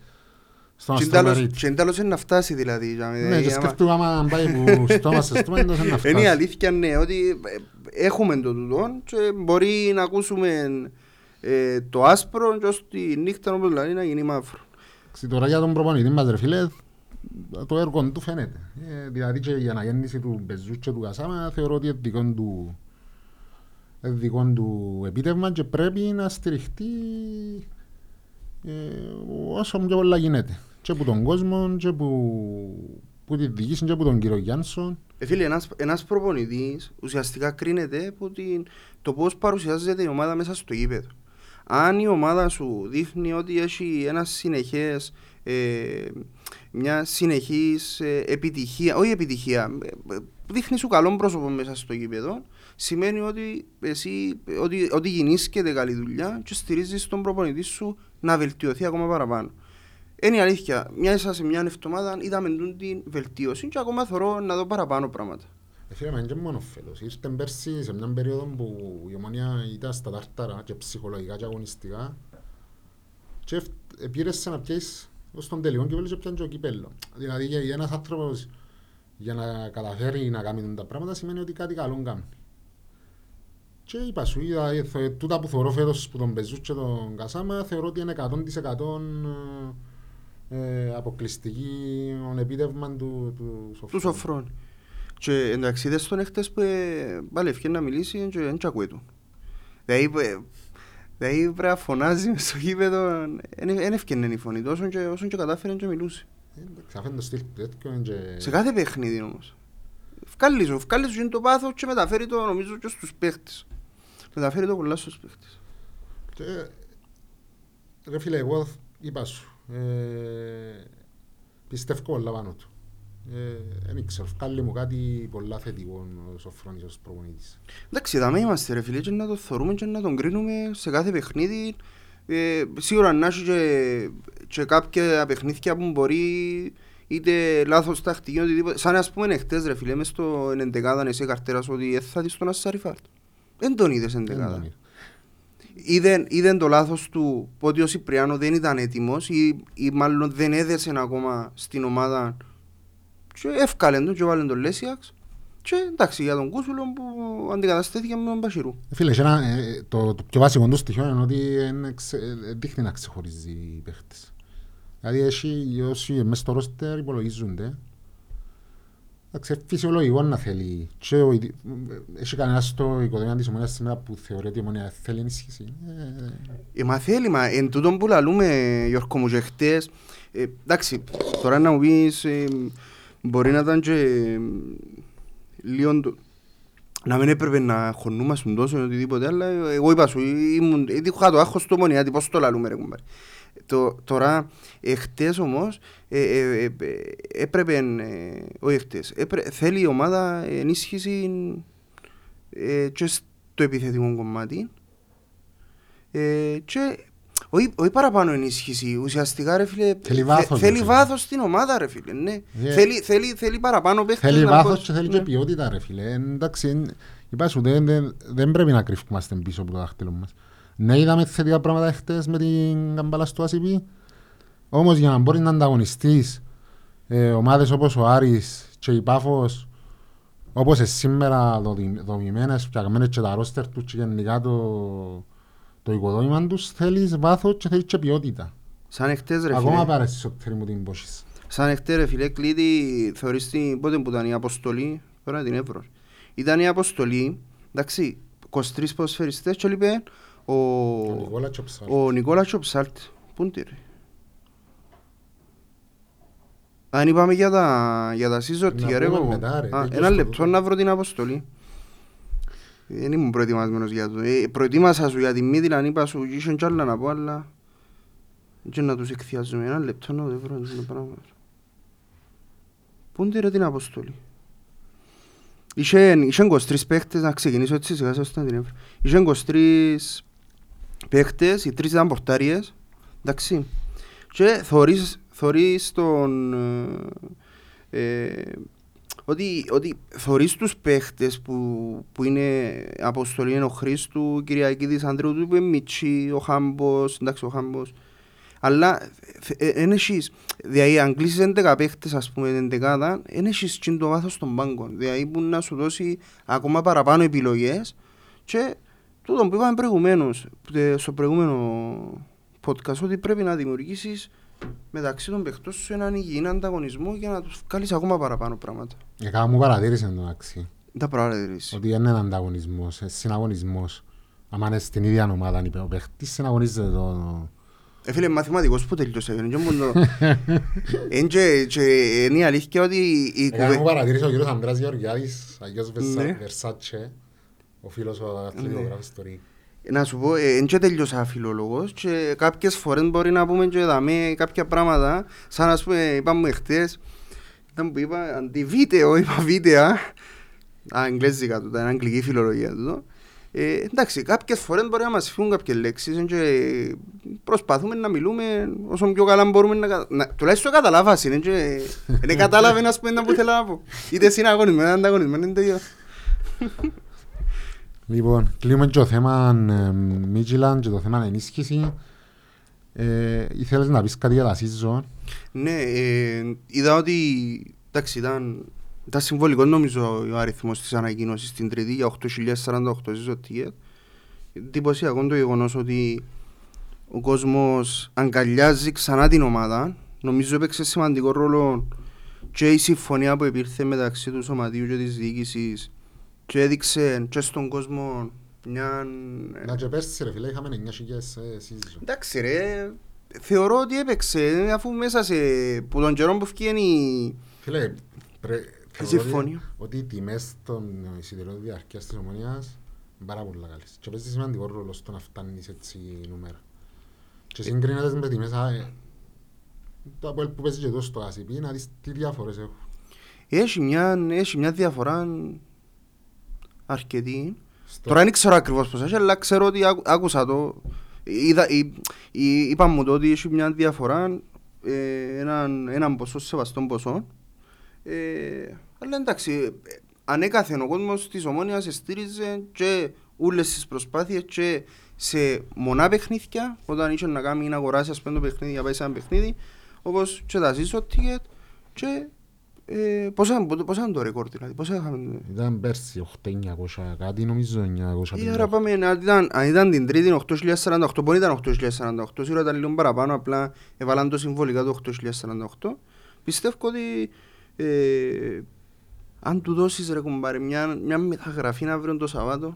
στον Αστρομαρίτη. Και εν τέλος είναι να φτάσει δηλαδή. Ναι, και σκέφτομαι άμα πάει που στόμα σε στόμα, εντός είναι να φτάσει. Είναι η αλήθεια, ναι, ότι έχουμε το τούτο και μπορεί να ακούσουμε το άσπρο και ως τη νύχτα όπως λέει να γίνει μαύρο. Τώρα για τον προπονητή μας ρε φίλε, το έργο του φαίνεται. Ε, δηλαδή και η αναγέννηση του Μπεζούς και του Κασάμα θεωρώ ότι είναι δικό του, δικό του επίτευμα και πρέπει να στηριχτεί ε, όσο πιο πολλά γίνεται. Και από τον κόσμο και από, από τη διοίκηση και από τον κύριο Γιάνσον. Ε, φίλε, ένας, ένας προπονητής ουσιαστικά κρίνεται από την, το πώς παρουσιάζεται η ομάδα μέσα στο γήπεδο. Αν η ομάδα σου δείχνει ότι έχει ένα συνεχές, ε, μια συνεχής ε, επιτυχία, όχι επιτυχία, ε, δείχνει σου καλό πρόσωπο μέσα στο γήπεδο, σημαίνει ότι, εσύ, ότι, ότι γινήσκεται καλή δουλειά και στηρίζεις τον προπονητή σου να βελτιωθεί ακόμα παραπάνω. Είναι η αλήθεια, μια σε μια εβδομάδα είδαμε την βελτίωση και ακόμα θέλω να δω παραπάνω πράγματα. Φίλε, μα είναι και μόνο φέλος. Ήρθε πέρσι σε μια περίοδο που η Ομόνοια ήταν στα τάρταρα και ψυχολογικά και αγωνιστικά και πήρεσαι να πιέσεις ως τον τελικό κύπελλο και πιάνει και ο κύπελλο. Δηλαδή για ένας άνθρωπος για να καταφέρει να κάνει τα πράγματα σημαίνει ότι κάτι καλό κάνει. Και είπα σου, είδα, τούτα που θεωρώ φέτος που τον Μπεζούς και τον Κασάμα θεωρώ ότι είναι εκατό τοις εκατό ε, αποκλειστική επίτευγμα του, του Σοφρόνη. Του Σοφρόνη. Και εντάξει, δες τον έχτες που πάλι ευκαιρία να μιλήσει και δεν τσακούει του. Δηλαδή πρέπει να φωνάζει μες στο γήπεδο, δεν ευκαιρία η φωνή του, όσον και κατάφερε και μιλούσε. Σε κάθε παιχνίδι όμως. Φκάλιζω, φκάλιζω είναι το πάθος και μεταφέρει το νομίζω και στους παίχτες. Μεταφέρει το πολλά στους παίχτες. Και ρε φίλε, εγώ είπα σου, ε, πιστεύω όλα πάνω του. Δεν ήξερα, φκάλει μου κάτι πολλά θετικό ο Σοφρόνης ως προπονητής. Εντάξει, δάμε είμαστε ρε φίλε και να τον θωρούμε και να τον κρίνουμε σε κάθε παιχνίδι. Ε, σίγουρα να έχει και, και κάποια παιχνίδια που μπορεί είτε λάθος τακτική, οτιδήποτε. Σαν ας πούμε χτες ρε φίλε, μες στο ενδεκάδα εσύ καρτέρας ότι θα δεις τον Ασσαριφάρτ. Δεν τον είδες ενδεκάδα. Είδε, είδε το λάθος του ότι ο Συπριανού δεν ήταν έτοιμος ή, ή μάλλον δεν έδεσε ακόμα στην ομάδα και εύκαλεν τον και βάλεν τον Λέσιακ και εντάξει για τον Κούσουλο που αντικαταστέθηκε με τον Μπασιρού. Φίλε, ένα, ε, το, το πιο βασικό του στοιχείο είναι ότι δείχνει να ξεχωρίζει οι παίχτες. Δηλαδή οι όσοι μέσα στο ρόστερ υπολογίζονται. Εντάξει, φυσιολογικό να θέλει. Έχει κανένα στο οικοδομία της Ομόνοιας σήμερα που θεωρεί ότι η Ομόνια θέλει ενίσχυση. Ε, μα θέλει, μα εν τούτον που λαλούμε, Γιώργο μου, και χτες. Ε, εντάξει, τώρα να μου πεις, ε, μπορεί να ήταν και ε, λίγο το... Να μην έπρεπε να χωνούμασουν τόσο ή οτιδήποτε, αλλά εγώ είπα σου, ήμουν, είχα το άγχος στο Ομόνια, πώς το λαλούμε ρε κουμπάρι. Το, τώρα, εχτες όμως, ε, ε, ε, έπρεπε, ε, όχι εχτες, έπρε, θέλει η ομάδα ενίσχυση ε, και στο επιθετικό κομμάτι ε, και όχι, όχι παραπάνω ενίσχυση, ουσιαστικά ρε φίλε, θέλει βάθος, θέλει βάθος στην ομάδα ρε φίλε, ναι. Yeah. Θέλει, θέλει, θέλει παραπάνω παίχτες. Θέλει βάθος πώς, και θέλει ναι. Και ποιότητα ρε φίλε, εντάξει, υπάρχει, δεν, δεν, δεν πρέπει να κρυφκούμαστε πίσω από το δάχτυλο μας. Ναι, είδαμε θετικά πράγματα χτες με την Καμπάλα στο Α Σι Πι. Όμως για να μπορείς να ανταγωνιστείς ε, ομάδες όπως ο Άρης και η Πάφος, όπως σήμερα δομημένες, φτιαγμένες και τα ρόστερ τους και γενικά το, το οικοδόμημα τους, θέλεις βάθος και θέλεις και ποιότητα. Σαν εχτες ρε φίλε. Ακόμα πάρες τη σωτήρη μου την πόσης. Σαν εχτες ρε φίλε, κλείτη θεωρείς την πότε που ήταν η αποστολή, τώρα την Εύρω. Ήταν η αποστολή, εντάξει, είκοσι τρεις ποδοσφαιριστές και λοιπέ, ο Νικόλα Τσοψάλτ, πού είναι ρε. Αν είπαμε για τα σύζωτια ρε, ένα λεπτό να βρω την αποστολή. Δεν ήμουν προετοιμασμένος για το. Προετοίμασα σου για τη Μίντιλαντ, είπα σου ήσουν κι άλλα να πω, αλλά και να τους εκθιάζουμε. Ένα λεπτό να βρω την πράγμα. Πού είναι ρε την αποστολή. Είχαν είκοσι τρεις παίχτες, να ξεκινήσω έτσι σιγά σας την έβρα. Είχαν είκοσι τρεις παίχτες, οι τρεις ήταν πορτάριες, εντάξει. Και θωρείς τον... Ε, ότι, ότι θωρείς τους παίχτες που, που είναι αποστολή, είναι ο Χρήστου, Κυριακίδης, Αντρέου, του είπε Μήτσι, ο Χάμπος, εντάξει ο Χάμπος. Αλλά δεν έχεις, δηλαδή αν κλείσεις έντεκα παίχτες ας πούμε εντεκάδα, δεν έχεις και το βάθος των πάγκων, δηλαδή που να σου δώσει ακόμα παραπάνω επιλογές και τούτο που είπαμε προηγουμένως, στο προηγούμενο podcast, ότι πρέπει να δημιουργήσεις μεταξύ των παίχτων σου έναν υγιεινό ανταγωνισμό για να τους βγάλεις ακόμα παραπάνω πράγματα. Για κάπου μου παρατήρησε εντάξει, ότι είναι ένα ανταγωνισμός, συναγωνισμός, άμα είναι στην ίδια ομάδα ο παίχτης συναγωνίζεται το... Φίλε, μαθηματικός που τελειώσα, είναι η αλήθεια ότι... Εγώ παρατηρήσω ο κύριος Αντράς Γεωργιάδης, Αγιός Βερσάτσε, ο φίλος ο αθλητογράφης του Ρή. Να σου πω, δεν και τελειώσα φιλόλογος και κάποιες φορές μπορεί να πούμε και δαμε κάποια πράγματα. Σαν ας πούμε, είπαμε χτες, ήταν που είπα αντιβίτεο, είπα βίτεα. Αγγλέζικα του, ήταν αγγλική φιλολογία του. Ε, εντάξει, κάποιες φορές μπορεί να μας φύγουν κάποιες λέξεις και προσπαθούμε να μιλούμε όσο πιο καλά μπορούμε να, να τουλάχιστον καταλάβας είναι και δεν κατάλαβε να σπέντα που θέλω να πω. Είτε εσύ είναι αγωνισμένο, ανταγωνισμένο, είναι τελειό. Λοιπόν, κλείνουμε και το θέμα Μίντιλαντ και το θέμα ενίσχυση. Ε, ήθελες να πεις κάτι για τα σύζω. Ναι, ε, είδα ότι εντάξει, ήταν... Ήταν συμβολικό νομίζω ο αριθμός της ανακοίνωσης στην Τρίτη για οκτώ χιλιάδες σαράντα οκτώ ζωτίες. Εντυπωσιακό το γεγονός ότι ο κόσμος αγκαλιάζει ξανά την ομάδα. Νομίζω έπαιξε σημαντικό ρόλο και η συμφωνία που υπήρθε μεταξύ του σωματείου και της διοίκησης και έδειξε και στον κόσμο μια... Να και πέστησε ρε φίλε, είχαμε εννιά χιλιάδες σύζυγο. Εντάξει ρε, θεωρώ ότι έπαιξε αφού μέσα σε... που τον καιρό που βγαίνει... Φίλε, πρέ... Ότι, ότι οι τιμές των εισιτηρίων διαρκείας της Ομονίας είναι πάρα πολύ καλές. Και παίζει σημαντικό ρόλο στο να φτάνεις έτσι νούμερα. Και συγκρίνοντας με τιμές το ΑΠΟΕΛ που παίζει και εδώ στο ΑΣΥΠ, να δεις τι διαφορές έχουν. Έχει μια, έχει μια διαφορά αρκετή. Στο... Τώρα δεν ξέρω ακριβώς πώς έχει, αλλά ξέρω ότι άκουσα το. Είδα, εί, εί, είπα μου το ότι έχει μια διαφορά ε, έναν, έναν ποσό σεβαστών ποσών. Ε, αλλά εντάξει, ανέκαθεν ο κόσμος της Ομόνοιας στήριζε και όλες τις προσπάθειες και σε μονά παιχνίδια, όταν είχε να κάνει να αγοράσει ας πέντο παιχνίδι για πάει σε ένα παιχνίδι, όπως και τα ζήσω τίγετ και ε, πόσα, πόσα είναι το ρεκόρ δηλαδή, πόσα είχαμε... Ήταν πέρσι οκτακόσια κάτι νομίζω, εννιακόσια πενήντα. Ή άρα πάμε, αν ήταν την Τρίτη οκτώ χιλιάδες σαράντα οκτώ, πόν ήταν οκτώ χιλιάδες σαράντα οκτώ, σίγουρα ήταν λίγο παραπάνω, απλά έβαλαν το συμβολικά το οκτώ χιλιάδες σαράντα οκτώ. Πιστεύω ότι Ε, αν του δώσεις ρε κουμπάρε μια, μια μεταγραφή αύριο το Σαββάτο.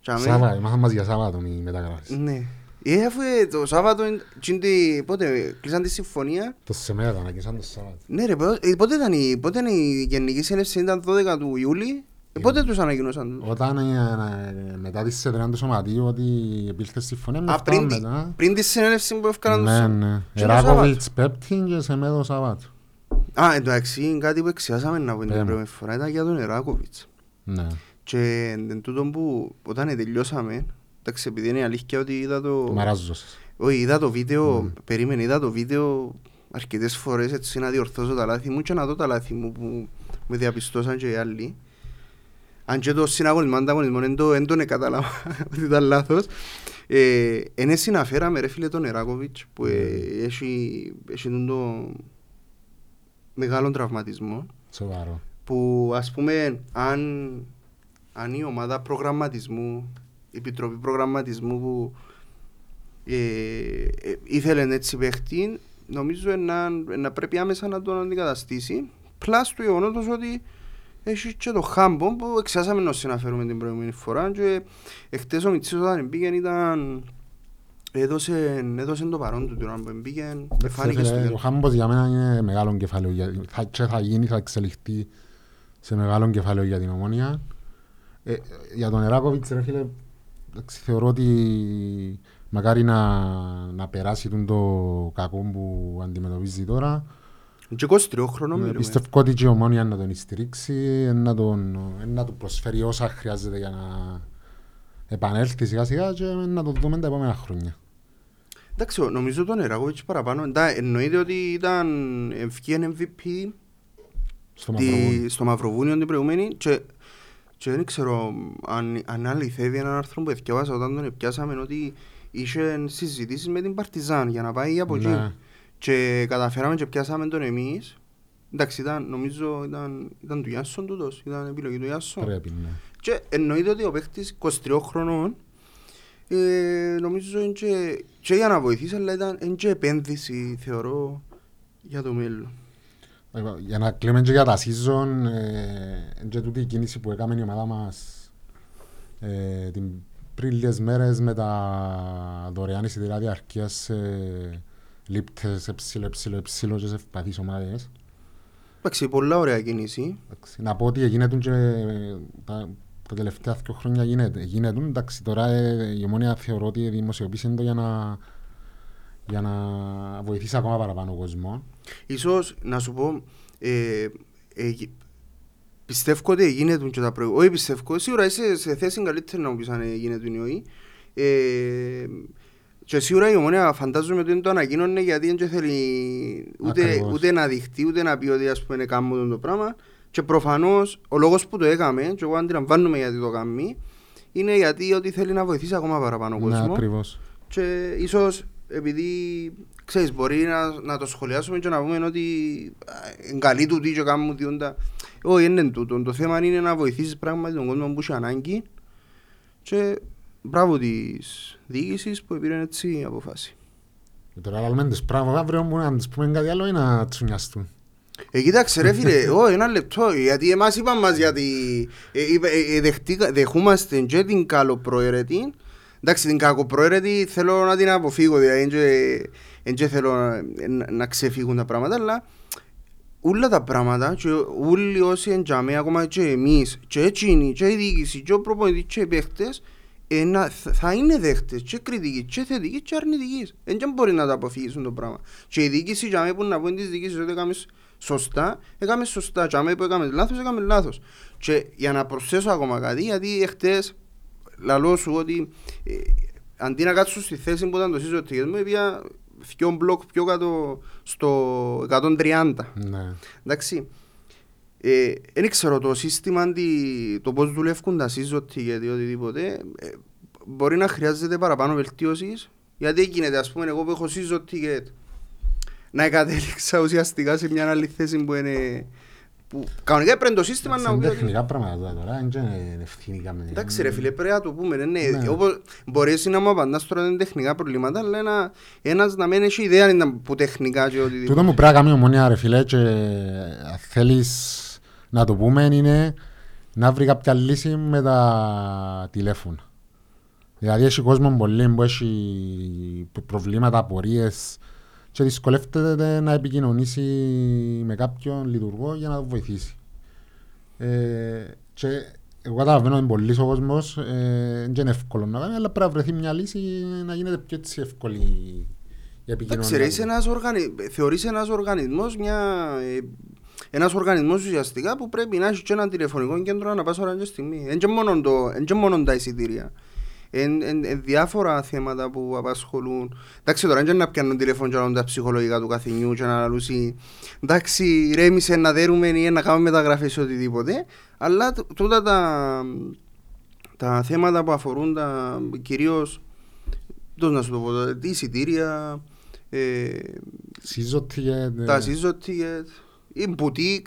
Σάββατο, μάθαμε μας για Σαββάτο η μεταγραφή. Ναι. Ε, αφού το Σαββάτο, τσιντι, πότε κλείσαν τη συμφωνία. Το Σεμέτρο, να κλείσαν το Σαββάτο. Ναι ρε, πότε ήταν η, πότε ήταν η γενική συνέλευση, ήταν δώδεκα του Ιούλη. Ε, πότε τους ανακοινώσαν. Όταν ε, μετά τις συνεδριάν του σωματείου ότι υπήρχε συμφωνία με αυτά μετά. Πριν τη συνέλευση που έφκαναν τους. Ναι, ναι. Ιράγοβιτς πέπτην και Σεμέντρο Σαββάτο. Α, εντάξει, είναι κάτι που εξιάσαμε να πούμε την πρώτη φορά, ήταν για τον Ιράγοβιτς. Ναι. Και εν τούτον που όταν τελειώσαμε, εντάξει, επειδή είναι αλήθεια ότι είδα το... Μαράζωσες. Όχι, είδα το βίντεο, mm. περίμενε, είδα το βίντεο αρκετές φορές έτσι να διορθώσω τα λάθη μου και να δω τα λάθη μου που με διαπιστώσαν και οι άλλοι. Αν και το συναγωνισμό, ανταγωνισμό, δεν τον κατάλαβα ότι ήταν λάθος. Είναι συναφέραμε ρε φίλε τον Ιράγοβιτς που έχει το... μεγάλων τραυματισμών. Σοβαρό. Που ας πούμε αν, αν η ομάδα προγραμματισμού, η επιτροπή προγραμματισμού που ε, ε, ήθελε έτσι παίχτη, νομίζω να, να πρέπει άμεσα να τον αντικαταστήσει. Πλάς του γεγονότος ότι έχει και το χάμπο που εξάσαμε να συναφέρουμε την προηγούμενη φορά και εχθές ο Μήτσης όταν πήγαινε ήταν... Έδωσε, έδωσε το παρόν του τώρα που μπήκε, φάνηκε στο κέντρο. Ο Χάμπος για μένα είναι μεγάλο κεφάλαιο. Θα, θα γίνει, θα εξελιχθεί σε μεγάλο κεφάλαιο για την Ομόνοια. Ε, για τον Ιράγοβιτς, ρε φίλε, θεωρώ ότι μακάρι να, να περάσει τον το κακό που αντιμετωπίζει τώρα. Και είκοσι τρία χρονών. Ε, πιστεύω ότι και η Ομόνοια να τον στηρίξει, να, τον, να του προσφέρει όσα χρειάζεται για να επανέλθει σιγά σιγά και να το δούμε τα επόμενα χρόνια. Εντάξει, νομίζω τον Ιράγοβιτς παραπάνω. Εντάξει, εννοείται ότι ήταν ευκαιρία εμ βι πι στο, τη, Μαυροβούνιο. στο Μαυροβούνιο την προηγούμενη και, και δεν ξέρω αν, αν αληθεύει έναν άρθρο που ευκαιάβασα όταν τον επιάσαμε ότι είχε συζητήσεις με την Παρτιζάν για να πάει από εκεί. Ναι. Και καταφέραμε και πιάσαμε τον εμείς. Εντάξει, ήταν, νομίζω ήταν, ήταν του Γιάνσον τούτος, ήταν επιλογή του Γιάνσον. Πρέπει, ναι. Και εννοείται ότι ο παίκτης είκοσι τρία χρονών, ε, νομίζω είναι και, και για να βοηθήσει, αλλά ήταν είναι και επένδυση, θεωρώ, για το μέλλον. Για να κλείνουμε και για τα season, ε, και τούτη η κίνηση που έκαμε η ομάδα μας ε, την, πριν λίγες μέρες με τα δωρεάν εισιτήρια διαρκείας σε λήπτες, σε ψηλο, ψηλο, ψηλο και σε ευπαθείς ομάδες. Εντάξει, πολλά ωραία κίνηση. Να πω ότι έγινε και τα τελευταία δύο χρόνια γίνεται. γίνεται. Εντάξει, τώρα ε, η Ομόνοια θεωρώ ότι δημοσιοποίησε το για να, για να βοηθήσει ακόμα παραπάνω ο κόσμο. Ίσως να σου πω, ε, ε, πιστεύω ότι γίνεται και τα προηγούμενα. Όχι, πιστεύω. Σίγουρα είσαι σε θέση καλύτερη να μου πεις αν γίνεται ή όχι. Ε, και σίγουρα η Ομόνοια φαντάζομαι ότι το ανακοίνωνε γιατί δεν θέλει ούτε, ούτε να δειχτεί ούτε να πει ότι ας πούμε κάνουμε το πράγμα. Και προφανώς ο λόγος που το έκαμε, και εγώ αντιλαμβάνομαι γιατί το έκαμε, είναι γιατί ότι θέλει να βοηθήσει ακόμα παραπάνω κόσμο. Ναι, ακριβώς. Και ίσως επειδή, ξέρεις, μπορεί να, να το σχολιάσουμε και να πούμε ότι εγκαλεί του τι και κάνουμε διόντα. Όχι, είναι τούτο. Το θέμα είναι να βοηθήσεις πράγματι τον κόσμο που έχει ανάγκη. Και μπράβο της διοίκησης που πήρε έτσι αποφάση. Και τώρα λέμε τις πράγματα, αύριο μπορούμε να τις πούμε κάτι άλλο ή να τσουνιαστούν. Ε, κοίταξε ρε φίλε, όχι ένα λεπτό, γιατί εμάς είπαν μας γιατί δεχούμαστε και την καλοπροαιρετή. Εντάξει, την κακοπροαιρετή θέλω να την αποφύγω, δηλαδή δεν θέλω να ξεφύγουν τα πράγματα, αλλά όλα τα πράγματα και όλοι όσοι εντιαμέ, ακόμα και εμείς, και εκείνοι, και η διοίκηση, και ο προπονητής, και οι παίχτες, θα είναι δέχτες και κριτικοί και θετικοί και αρνητικοί. Δεν μπορεί να τα αποφύγουν το πράγμα. Και η διοίκηση για μένα που να βγουν τις διοίκησεις ότι έκαμες σωστά, έκαμες σωστά. Και άμα που έκαμες λάθος, έκαμες λάθος. Και για να προσθέσω ακόμα κάτι, γιατί χτες λαλώ σου ότι ε, αντί να κάτσω στη θέση που ήταν το σύζυγος της μου, έπια δυο μπλοκ πιο κάτω στο εκατόν τριάντα. Ναι. Εντάξει. Δεν ξέρω το σύστημα, το πώς δουλεύουν τα σύζωτη γιατί οτιδήποτε μπορεί να χρειάζεται παραπάνω βελτίωσης, γιατί γίνεται ας πούμε εγώ που έχω σύζωτη και να κατέληξα ουσιαστικά σε μια άλλη θέση που είναι που κανονικά πρέπει το σύστημα να βγει. Είναι τεχνικά πράγματα τώρα, δεν είναι ευθύνη καμία. Εντάξει ρε φίλε, πρέπει να το πούμε, μπορείς να μου απαντάς τώρα είναι τεχνικά προβλήματα, αλλά ένας να μην έχει ιδέα που τεχνικά και οτιδήποτε. Τούτο μου πράγμα η Ομόνοια ρε φίλε και θέλεις να το πούμε είναι να βρει κάποια λύση με τα τηλέφωνα. Δηλαδή έχει κόσμο πολύ που έχει προβλήματα, απορίες και δυσκολεύεται να επικοινωνήσει με κάποιον λειτουργό για να το βοηθήσει. Ε, και εγώ καταλαβαίνω ότι πολλοί ο κόσμος ε, δεν είναι εύκολο να κάνει, αλλά πρέπει να βρεθεί μια λύση να γίνεται πιο έτσι εύκολη η επικοινωνία. Ξέρεις, οργανι... θεωρείς ένας οργανισμός μια... Ένας οργανισμός ουσιαστικά που πρέπει να έχει και έναν τηλεφωνικό κέντρο να πας ώρα και στιγμή. Εν και μόνο, το, εν και μόνο τα εισιτήρια. Εν, εν, εν διάφορα θέματα που απασχολούν. Εντάξει τώρα, εν και να πιάνουν τηλέφωνο και να λούν τα ψυχολογικά του καθενιού και να λούσει εντάξει ρέμισε να δέρουμε ή να κάνουμε μεταγραφές ή οτιδήποτε. Αλλά τούτα τα, τα θέματα που αφορούν τα, κυρίως πώς να σου το πω, τα εισιτήρια, ε, τα season ticket, η μπουτίκ,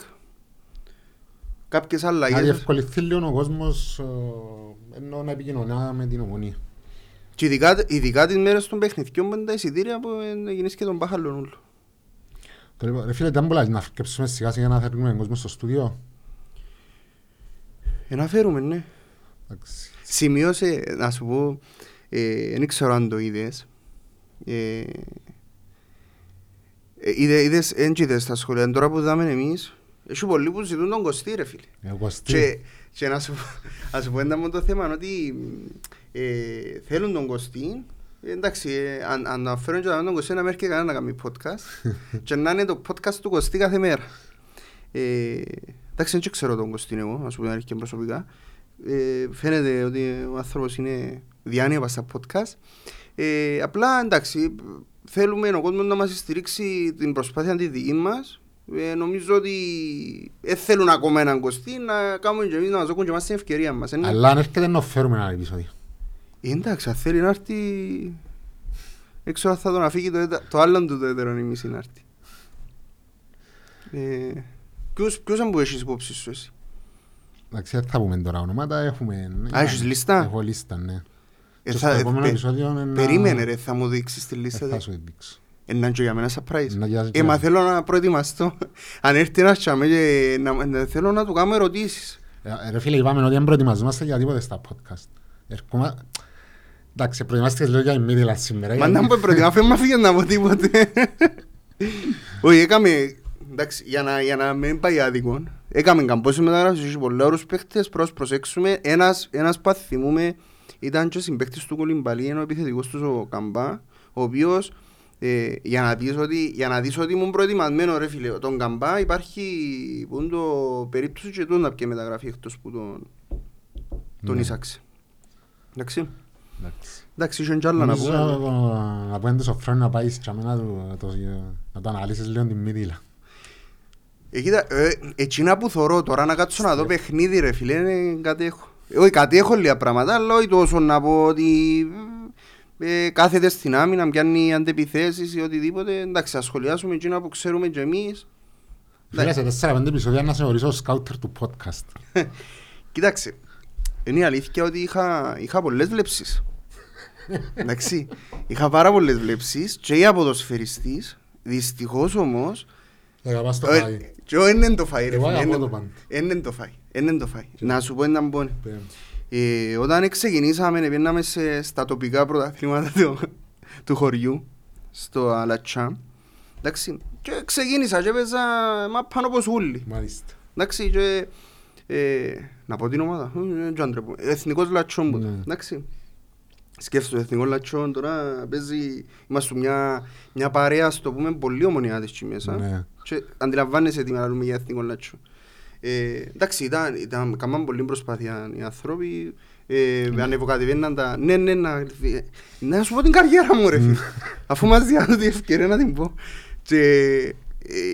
κάποιες αλλαγές. Να διευκολυθεί λίγο ο κόσμος ενώ να επικοινωνά με την Ομόνοια. Και ειδικά, ειδικά τις μέρες των παιχνιδιών με τα εισιτήρια που γίνεις και τον πάχαλον όλο. Ρε φίλε, δεν μπορείς να φκέψουμε σιγά σιγά να φέρνουμε τον κόσμο στο στούντιο. Ε, να φέρουμε, ναι. Εντάξει. Σημείωσε, να σου πω, δεν ε, ξέρω αν το είδες. Ε, Είδες, δεν είδες στα σχολεία, τώρα που δάμε εμείς, έχουν πολλοί που ζητούν τον Κωστή ρε φίλε. Και, και να σου, σου πω ένταμον το θέμα ότι ε, θέλουν τον Κωστή, εντάξει, ε, αν, αν αναφέρουν και τον Κωστή να μέρει και κανένα να κάνει podcast και να είναι το podcast του Κωστή κάθε μέρα. Ε, εντάξει, δεν ξέρω τον Κωστή εγώ, ας πούμε και προσωπικά. Ε, φαίνεται ότι ο άνθρωπος είναι διάνοια πας στα podcast. Ε, απλά εντάξει, θέλουμε ο κόσμος να μας στηρίξει την προσπάθεια τη δική μας. Ε, νομίζω ότι ε, θέλουν ακόμα έναν Κωστή να κάνουν και εμείς να μας δώσουν και εμάς την ευκαιρία μας. Είναι... Αλλά αν έρχεται να φέρουμε ένα επεισόδιο. Ε, εντάξει, αν θέλει να έρθει, έξω θα τον αφήκει το, ετα... το άλλον του το ετερονιμήσι να έρθει. Ε, ποιος, ποιος αν που έχεις υπόψη σου εσύ. Εντάξει, θα πούμε τώρα ονομάτα, έχουμε... Α, έχεις λίστα. Έχω λίστα, ναι. Περίμενε ρε, θα μου δείξεις τη λίστα. Θα σου δείξω. Έναν και για μένα surprise. Ε, μα θέλω να προετοιμαστώ. Αν έρθει ένας τσάμε και θέλω να του κάνω ερωτήσεις. Ρε φίλε, είπαμε ότι δεν προετοιμαζόμαστε για τίποτε στα podcast. Εντάξει, προετοιμάστηκες λέω για η Μίντιλαντ σήμερα. Μα να μου προετοιμάσαι, μα φύγε να πω τίποτε. Όχι, έκαμε, εντάξει, για να μην πάει άδικον. Έκαμε καμπόσες μεταγράφεις, είχε πολλές ώρες παίχτες, προς προσέξουμε. Ένας, ένας παθυμούμε, ήταν και συμπαίχτης του Κουλιμπαλί, ενώ επιθετικός τους ο Καμπά, ο οποίος, ε, για να δεις ότι, για να δεις ότι ήμουν προετοιμασμένο ρε φίλε, τον Καμπά υπάρχει που το περίπτωση και τούνα και μεταγράφει εκτός που τον, τον ναι. Ισάξε. Εντάξει. Εντάξει, είχε και άλλα να πούμε. Να πούμε το Σοφρόνη να πάει να το αναλύσεις λίγο την Μίντιλαντ. Εκείνα που θωρώ τώρα να κάτσω να δω παιχνίδι ρε φίλε, είναι κατέχω. Όχι κατέχω λίγα πράγματα, αλλά όχι τόσο να πω ότι κάθεται στην άμυνα, πιάνει αντεπιθέσεις ή οτιδήποτε. Εντάξει, ασχολιάσουμε εκείνα που ξέρουμε και εμείς. Φίλε, σε τέσσερα πέντε επεισόδια να σε ορίσω ο σκάουτερ του podcast. Κοιτάξτε, είναι η αλήθεια ότι είχα πολλές βλέψεις. Εντάξει, είχα πάρα πολλές βλέψεις και η αποδοσφαιριστής, δυστυχώς όμως, κι εγώ είναι το φάει ρε φίλε, να σου πω έναν πόνο. Όταν ξεκινήσαμε, πήγαμε στα τοπικά πρωταθλήματα του χωριού, στο Λατσιά. Εντάξει, και ξεκίνησα και έπαιζα πάνω από σούλη. Εντάξει, και να πω την ομάδα, Εθνικός Λατσιόμπου. Σκέφτομαι το Εθνικό Λατσιό, τώρα παίζει, είμαστε μια παρέα, στο πούμε, πολύ ομονιάδες και μέσα. Και αντιλαμβάνεσαι τι μιλάμε για Εθνικό Λατσιό. Εντάξει, ήταν, ήταν, κάναν πολλή προσπάθεια οι άνθρωποι, ανεβοκατεβαίναν τα... Ναι, ναι, να, να σου πω την καριέρα μου ρε φίλε, αφού μας διάνω την ευκαιρία να την πω. Και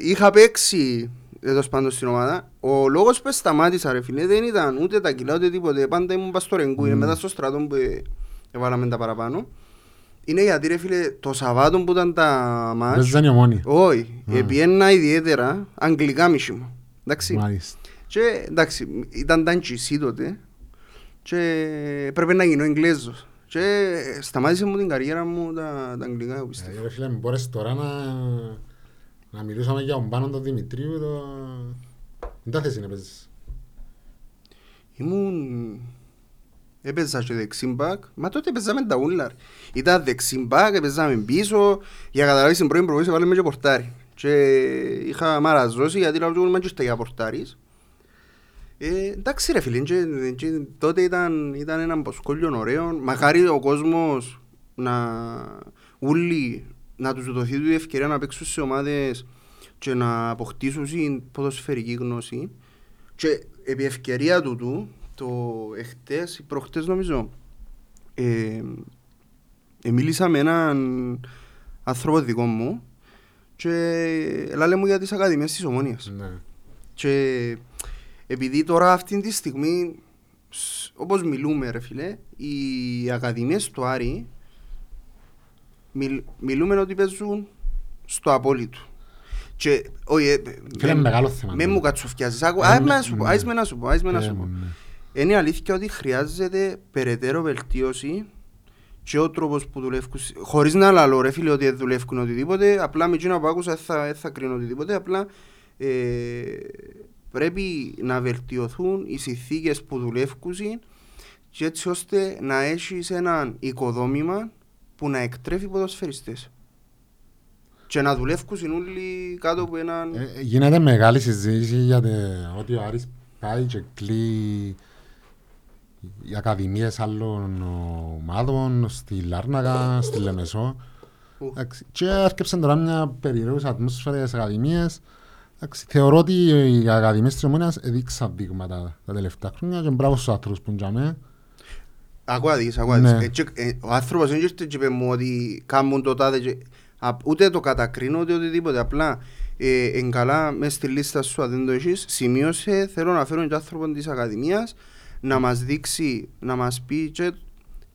είχα παίξει, εδώ πάντως στην ομάδα, ο λόγος που σταμάτησα ρε φίλε, δεν ήταν ούτε τα κιλά, ούτε τίποτε, πάντα ήμουν πας στο Ρενγκού, μετά στο στρατό που... Εβάλαμε τα παραπάνω. Είναι γιατί ρε φίλε, το Σαββάτο που ήταν τα μάτς... Δεν ήταν η Ομόνοια. Όχι, επιένα ιδιαίτερα αγγλικά μισήμα. Εντάξει. Μάλιστα. Και εντάξει, ήταν τάντσισή τότε και πρέπει να γίνω Εγγλέζος. Και σταμάτησε μου την καριέρα μου τα, τα αγγλικά, πιστεύω. Ρε φίλε, μην μπορείς τώρα να, να μιλούσαμε για τον Πάνο τον Δημητρίου. Το... Μην τα θέση να παίζεις. Ήμουν... Έπαιζα και δεξιμπακ, μα τότε παίζαμε τα ούλα. Ήταν δεξιμπακ, παίζαμε πίσω, για καταλάβεις την πρώτη προβέση βάλαμε και πορτάρι. Και είχα μαραζώσει γιατί λάβω και μάτσοστα για πορτάρις. Εντάξει ρε φίλε, τότε ήταν έναν ποσκόλιο ωραίο. Μακάρι ο κόσμος να ούλοι να τους δοθεί την ευκαιρία να παίξουν σε ομάδες και να αποκτήσουν ποδοσφαιρική γνώση. Και επί ευκαιρία τούτου, το εχτές ή προχτές νομίζω, ε, ε, μίλησα με έναν άνθρωπο δικό μου και λάλε μου για τις Ακαδημίες της Ομόνοιας. Ναι. Και επειδή τώρα αυτή τη στιγμή, όπως μιλούμε ρε φίλε, οι Ακαδημίες του Άρη μιλ, μιλούμε ότι παίζουν στο απόλυτο. Και όχι, με μου κατσοφιάζεις, άις με να σου πω, άις με να σου πω. Είναι αλήθεια ότι χρειάζεται περαιτέρω βελτίωση και ο τρόπος που δουλεύουν. Χωρίς να λαλώ ρε φίλε ότι δεν δουλεύουν οτιδήποτε, απλά με εκείνα που άκουσα θα, θα κρίνω οτιδήποτε, απλά ε, πρέπει να βελτιωθούν οι συνθήκες που δουλεύουν και έτσι ώστε να έχεις έναν οικοδόμημα που να εκτρέφει ποδοσφαιριστές. Και να δουλεύουν όλοι κάτω από έναν... Ε, γίνεται μεγάλη συζήτηση για ότι ο Άρης πάει και κλεί... οι ακαδημίες άλλων ομάδων, στη Λάρνακα, στη Λεμεσό. Και έρχεψαν τώρα μια περίεργη ατμόσφαιρα για τις ακαδημίες. Θεωρώ ότι οι ακαδημίες της Ομόνοιας έδειξαν δείγματα τα τελευταία χρόνια και μπράβο στους άνθρωπους που ντιαμε. Ακούαδεις, ακούαδεις. Ο άνθρωπος δεν ήρθε και είπε μου ότι κάνουν το τάδε. Ούτε το κατακρίνω, ούτε οτιδήποτε. Απλά εν καλά μες στη λίστα σου αν δεν το έχεις, σημείωσε, θέλω να φέρω και άνθρωπον της ακαδημίας να μας δείξει, να μας πει και,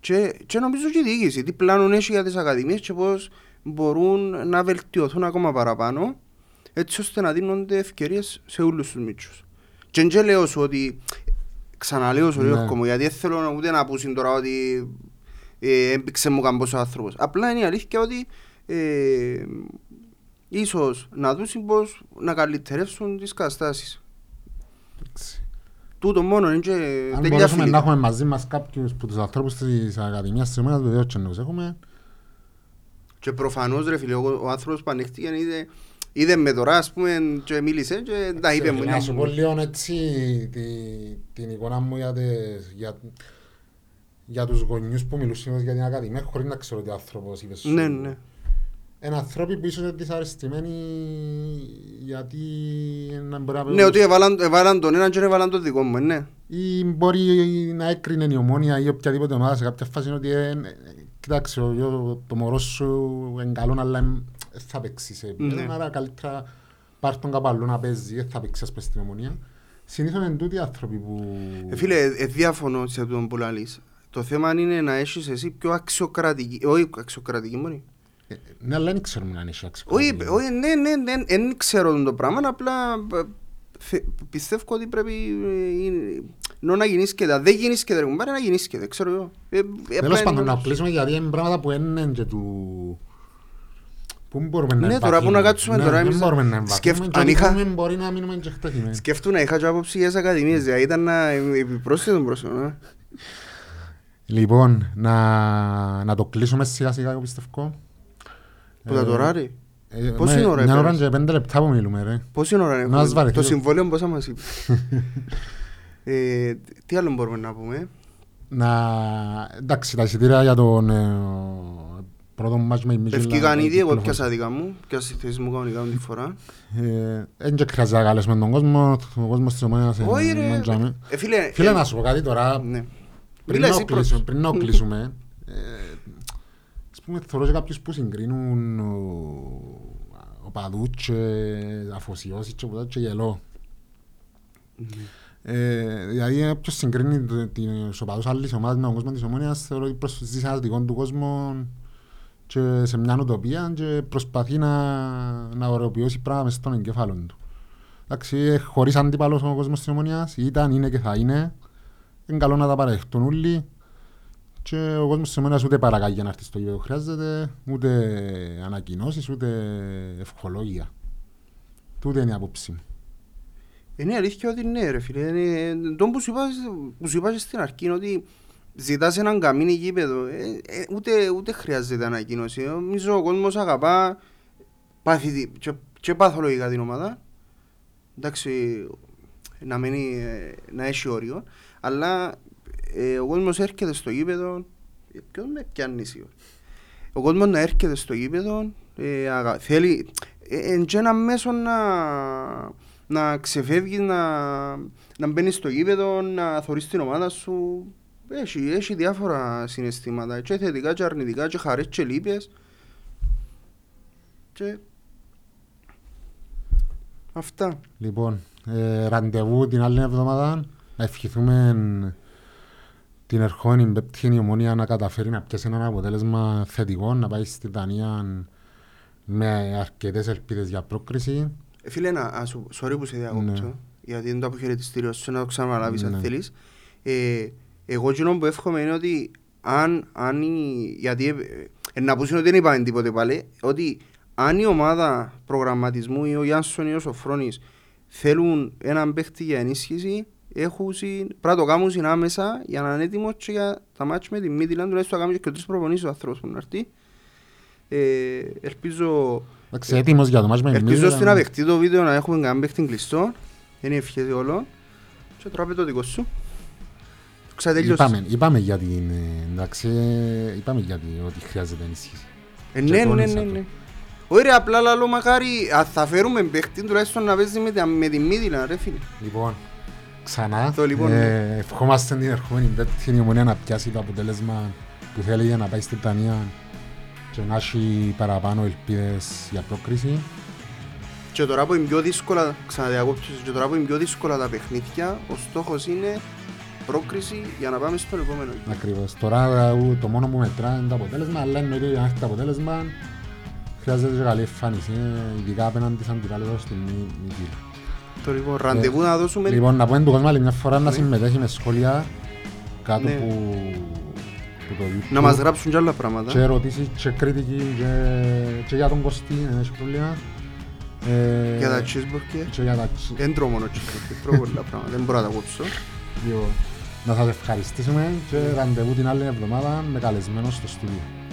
και, και νομίζω και η διοίκηση τι πλάνουν έχει για τις ακαδημίες και πώς μπορούν να βελτιωθούν ακόμα παραπάνω έτσι ώστε να δίνονται ευκαιρίες σε όλους τους μίτσους. Και δεν λέω σου ότι, ξαναλέω σου λίγο ακόμα, γιατί δεν θέλω ούτε να πούσουν τώρα ότι ε, έπαιξε μου καμπός ο άνθρωπος. Απλά είναι η αλήθεια ότι ε, ίσως να δούσουν πώς να καλυτερεύσουν τις καταστάσεις. Τούτο μόνο είναι και... Αν μπορούσαμε να έχουμε μαζί μας κάποιους από τους ανθρώπους της Ακαδημίας της Ομόνοιας, βεβαίως και να τους έχουμε. Και προφανώς ρε φίλε, ο άνθρωπος που ανέχτηκε είναι Είδε με τώρα, ας πούμε, και μίλησε και τα είπε μου. Να σου πω λίγο έτσι τη, την εικόνα μου για, τες, για, για τους γονιούς που μιλούσαν για την Ακαδημία, χωρίς να ξέρω τι άνθρωπος είπες σου. Ναι, ναι. Ένα άνθρωποι που ίσως είναι δυσαρεστημένοι γιατί να μπορεί να πει... Ναι, ότι έβαλαν τον έναν και έβαλαν τον δικό μου, ναι. Ή μπορεί να έκρινε η Ομόνοια ή οποιαδήποτε ομάδα σε κάποια φάση είναι ότι... Κοιτάξτε, το μωρό σου είναι καλό, αλλά θα παίξεις. Άρα καλύτερα πάρει τον Καμπάλο να παίζει, θα παίξεις στην Ομόνοια. Συνήθως είναι τούτοι άνθρωποι που... Φίλε, διαφωνώ σε τον που λαλείς. Το θέμα είναι να έχεις εσύ πιο αξιοκρατική, όχι αξιοκρατική μόνοι. Ναι, αλλά δεν ξέρουμε αν είσαι αξιοκρατική. Όχι, ναι, ναι, δεν ξέρω το πράγμα, απλά πιστεύω ότι πρέπει... ενώ να γίνεις και τα, δεν γίνεις και τα ρεγουμπάρια να γίνεις και τα, ξέρω εγώ. Τέλος πάντων, να πλήσουμε γιατί είναι πράγματα που είναι και του... Πού μπορούμε να εμβαθύνουμε. Ναι, τώρα που να κάτσουμε τώρα εμείς... Πού μπορούμε να εμβαθύνουμε και μπορεί να μείνουμε και χτέχουμε. Σκεφτούν να είχα και άποψη για τις ακαδημίες, δηλαδή ήταν να επιπρόσθετον πρόσθετον. Λοιπόν, να το κλείσουμε σιγά σιγά, εγώ πιστεύω. Που τα τώρα, ρε. Πόση ώρα είναι. Μια ώρα και πέντε λεπτά που μιλούμε, ρε. Πόση ώρα είναι. Το συμβόλαιο πόσα μας είπε. Ε, τι άλλο μπορούμε να πούμε. Να... Εντάξει, τα εισιτήρια για τον ε, πρώτο μας με η Μίντιλαντ. Ευκήκαν ήδη, εγώ πιάσα δικά μου, πιάσα τη θέση μου κανονικά όλη τη φορά. Εν και χρειάζεται να καλέσουμε τον κόσμο, τον κόσμο στις ομάδες. Όχι ρε, φίλε να σου πω κάτι τώρα, πριν να κλείσουμε. Ας πούμε, θεωρώ και κάποιους που συγκρίνουν οπαδούς και αφοσιώσεις και γελό. Δηλαδή, όποιος συγκρίνει τους οπαδούς άλλης ομάδας με τον κόσμο της Ομόνοιας, θεωρώ ότι προσπαθεί σε έναν δικό του κόσμο και σε μια νοοτοπία και προσπαθεί να ωρεοποιώσει πράγματα στον εγκέφαλο του. Εντάξει, χωρίς αντίπαλος ο κόσμος της Ομόνοιας, ήταν, είναι και θα είναι. Είναι καλό να τα παραδεχτούν όλοι. Και ο κόσμος της Ομόνοιας ούτε παρακαλεί για να έρθει στο γήπεδο χρειάζεται, ούτε ανακοινώσεις, ούτε ευχολόγια. Τούτη είναι η άποψή μου. Είναι αλήθεια ότι ναι ρε φίλε, τον που σου είπα στην αρχή ότι ζητάς έναν καμίνι γήπεδο, ούτε χρειάζεται ανακοίνωση. Νομίζω ο κόσμος αγαπά και παθολογικά την ομάδα, εντάξει να έχει όριο, αλλά ο κόσμος έρχεται στο γήπεδο, ποιον με πιάνει σίγουρα, ο κόσμος να έρχεται στο γήπεδο, θέλει και ένα μέσο να... να ξεφεύγεις, να, να μπαίνεις στο γήπεδο, να θωρείς την ομάδα σου. Έχει, έχει διάφορα συναισθήματα, και θετικά και αρνητικά, και χαρές και λύπες. Και... Αυτά. Λοιπόν, ε, ραντεβού την άλλη εβδομάδα. Να ευχηθούμε την ερχόμενη Πέμπτη η Ομόνοια να καταφέρει να πιέσει ένα αποτέλεσμα θετικό, να πάει στη Δανία με αρκετές ελπίδες για πρόκριση. Φίλε, να σου sorry που σε διακόπτω, γιατί δεν το αποχαιρετιστήριο σου να το ξαναλάβεις αν θέλεις. Εγώ κοινό που εύχομαι είναι ότι αν, αν γιατί να πούσουν ότι δεν είπαμε τίποτε πάλι, ότι αν η ομάδα προγραμματισμού ή ο Γιάνσον ή ο Σοφρόνης θέλουν έναν παίχτη για ενίσχυση, πρέπει το κάνουν συνάμεσα για να είναι έτοιμος και για τα μάτια με τη Μίντιλαντ, τουλάχιστον το κάνουν και τρεις προπονήσεις ο άνθρωπος που να έρθει. Ελπίζω... Ελπίζω στην απαιχτή το βίντεο να έχουμε κάνει παίχτη κλειστό. Είναι ευχαριστή όλων. Και τώρα πέτω το δικό σου. Ξατελειώσεις. Είπαμε γιατί ότι χρειάζεται ενίσχυση. Ναι, ναι, ναι. Ωραία, απλά λαλό μακάρι θα φέρουμε παίχτη τουλάχιστον να παίζει με τη Μίντιλα ρε φίλε. Λοιπόν, ξανά ευχόμαστε την ερχόμενη Πέμπτη η Ομόνοια να πιάσει το αποτέλεσμα που θέλει για να πάει στην Δανία και να έχει παραπάνω ελπίδες για πρόκριση. Και τώρα που είναι πιο δύσκολα, ξαναδιακόψεις, και τώρα που είναι πιο δύσκολα τα παιχνίδια, ο στόχος είναι πρόκριση για να πάμε στον επόμενο. Ακριβώς. Τώρα το μόνο που μετρά είναι το αποτέλεσμα, αλλά είναι ότι για να έχει το αποτέλεσμα χρειάζεται και καλή εμφάνιση, ειδικά απέναντι σαν την καλύτερο στην Νίκη. Το λοιπόν, ραντεβού να δώσουμε... Λοιπόν, να πούμε του κόσμου άλλη μια φορά να συμμετέχει με σχόλια κάτω που... Να μας γράψουν και άλλα πράγματα. Και ερωτήσεις, και κριτική, και για τον Κωστή, δεν έχει προβλήμα. Για τα cheeseburger. Δεν τρώω μόνο cheeseburger, τρώω πολλά πράγματα, δεν μπορώ να τα κόψω. Να σας ευχαριστήσουμε και ραντεβού την άλλη εβδομάδα με καλεσμένο στο στούντιο.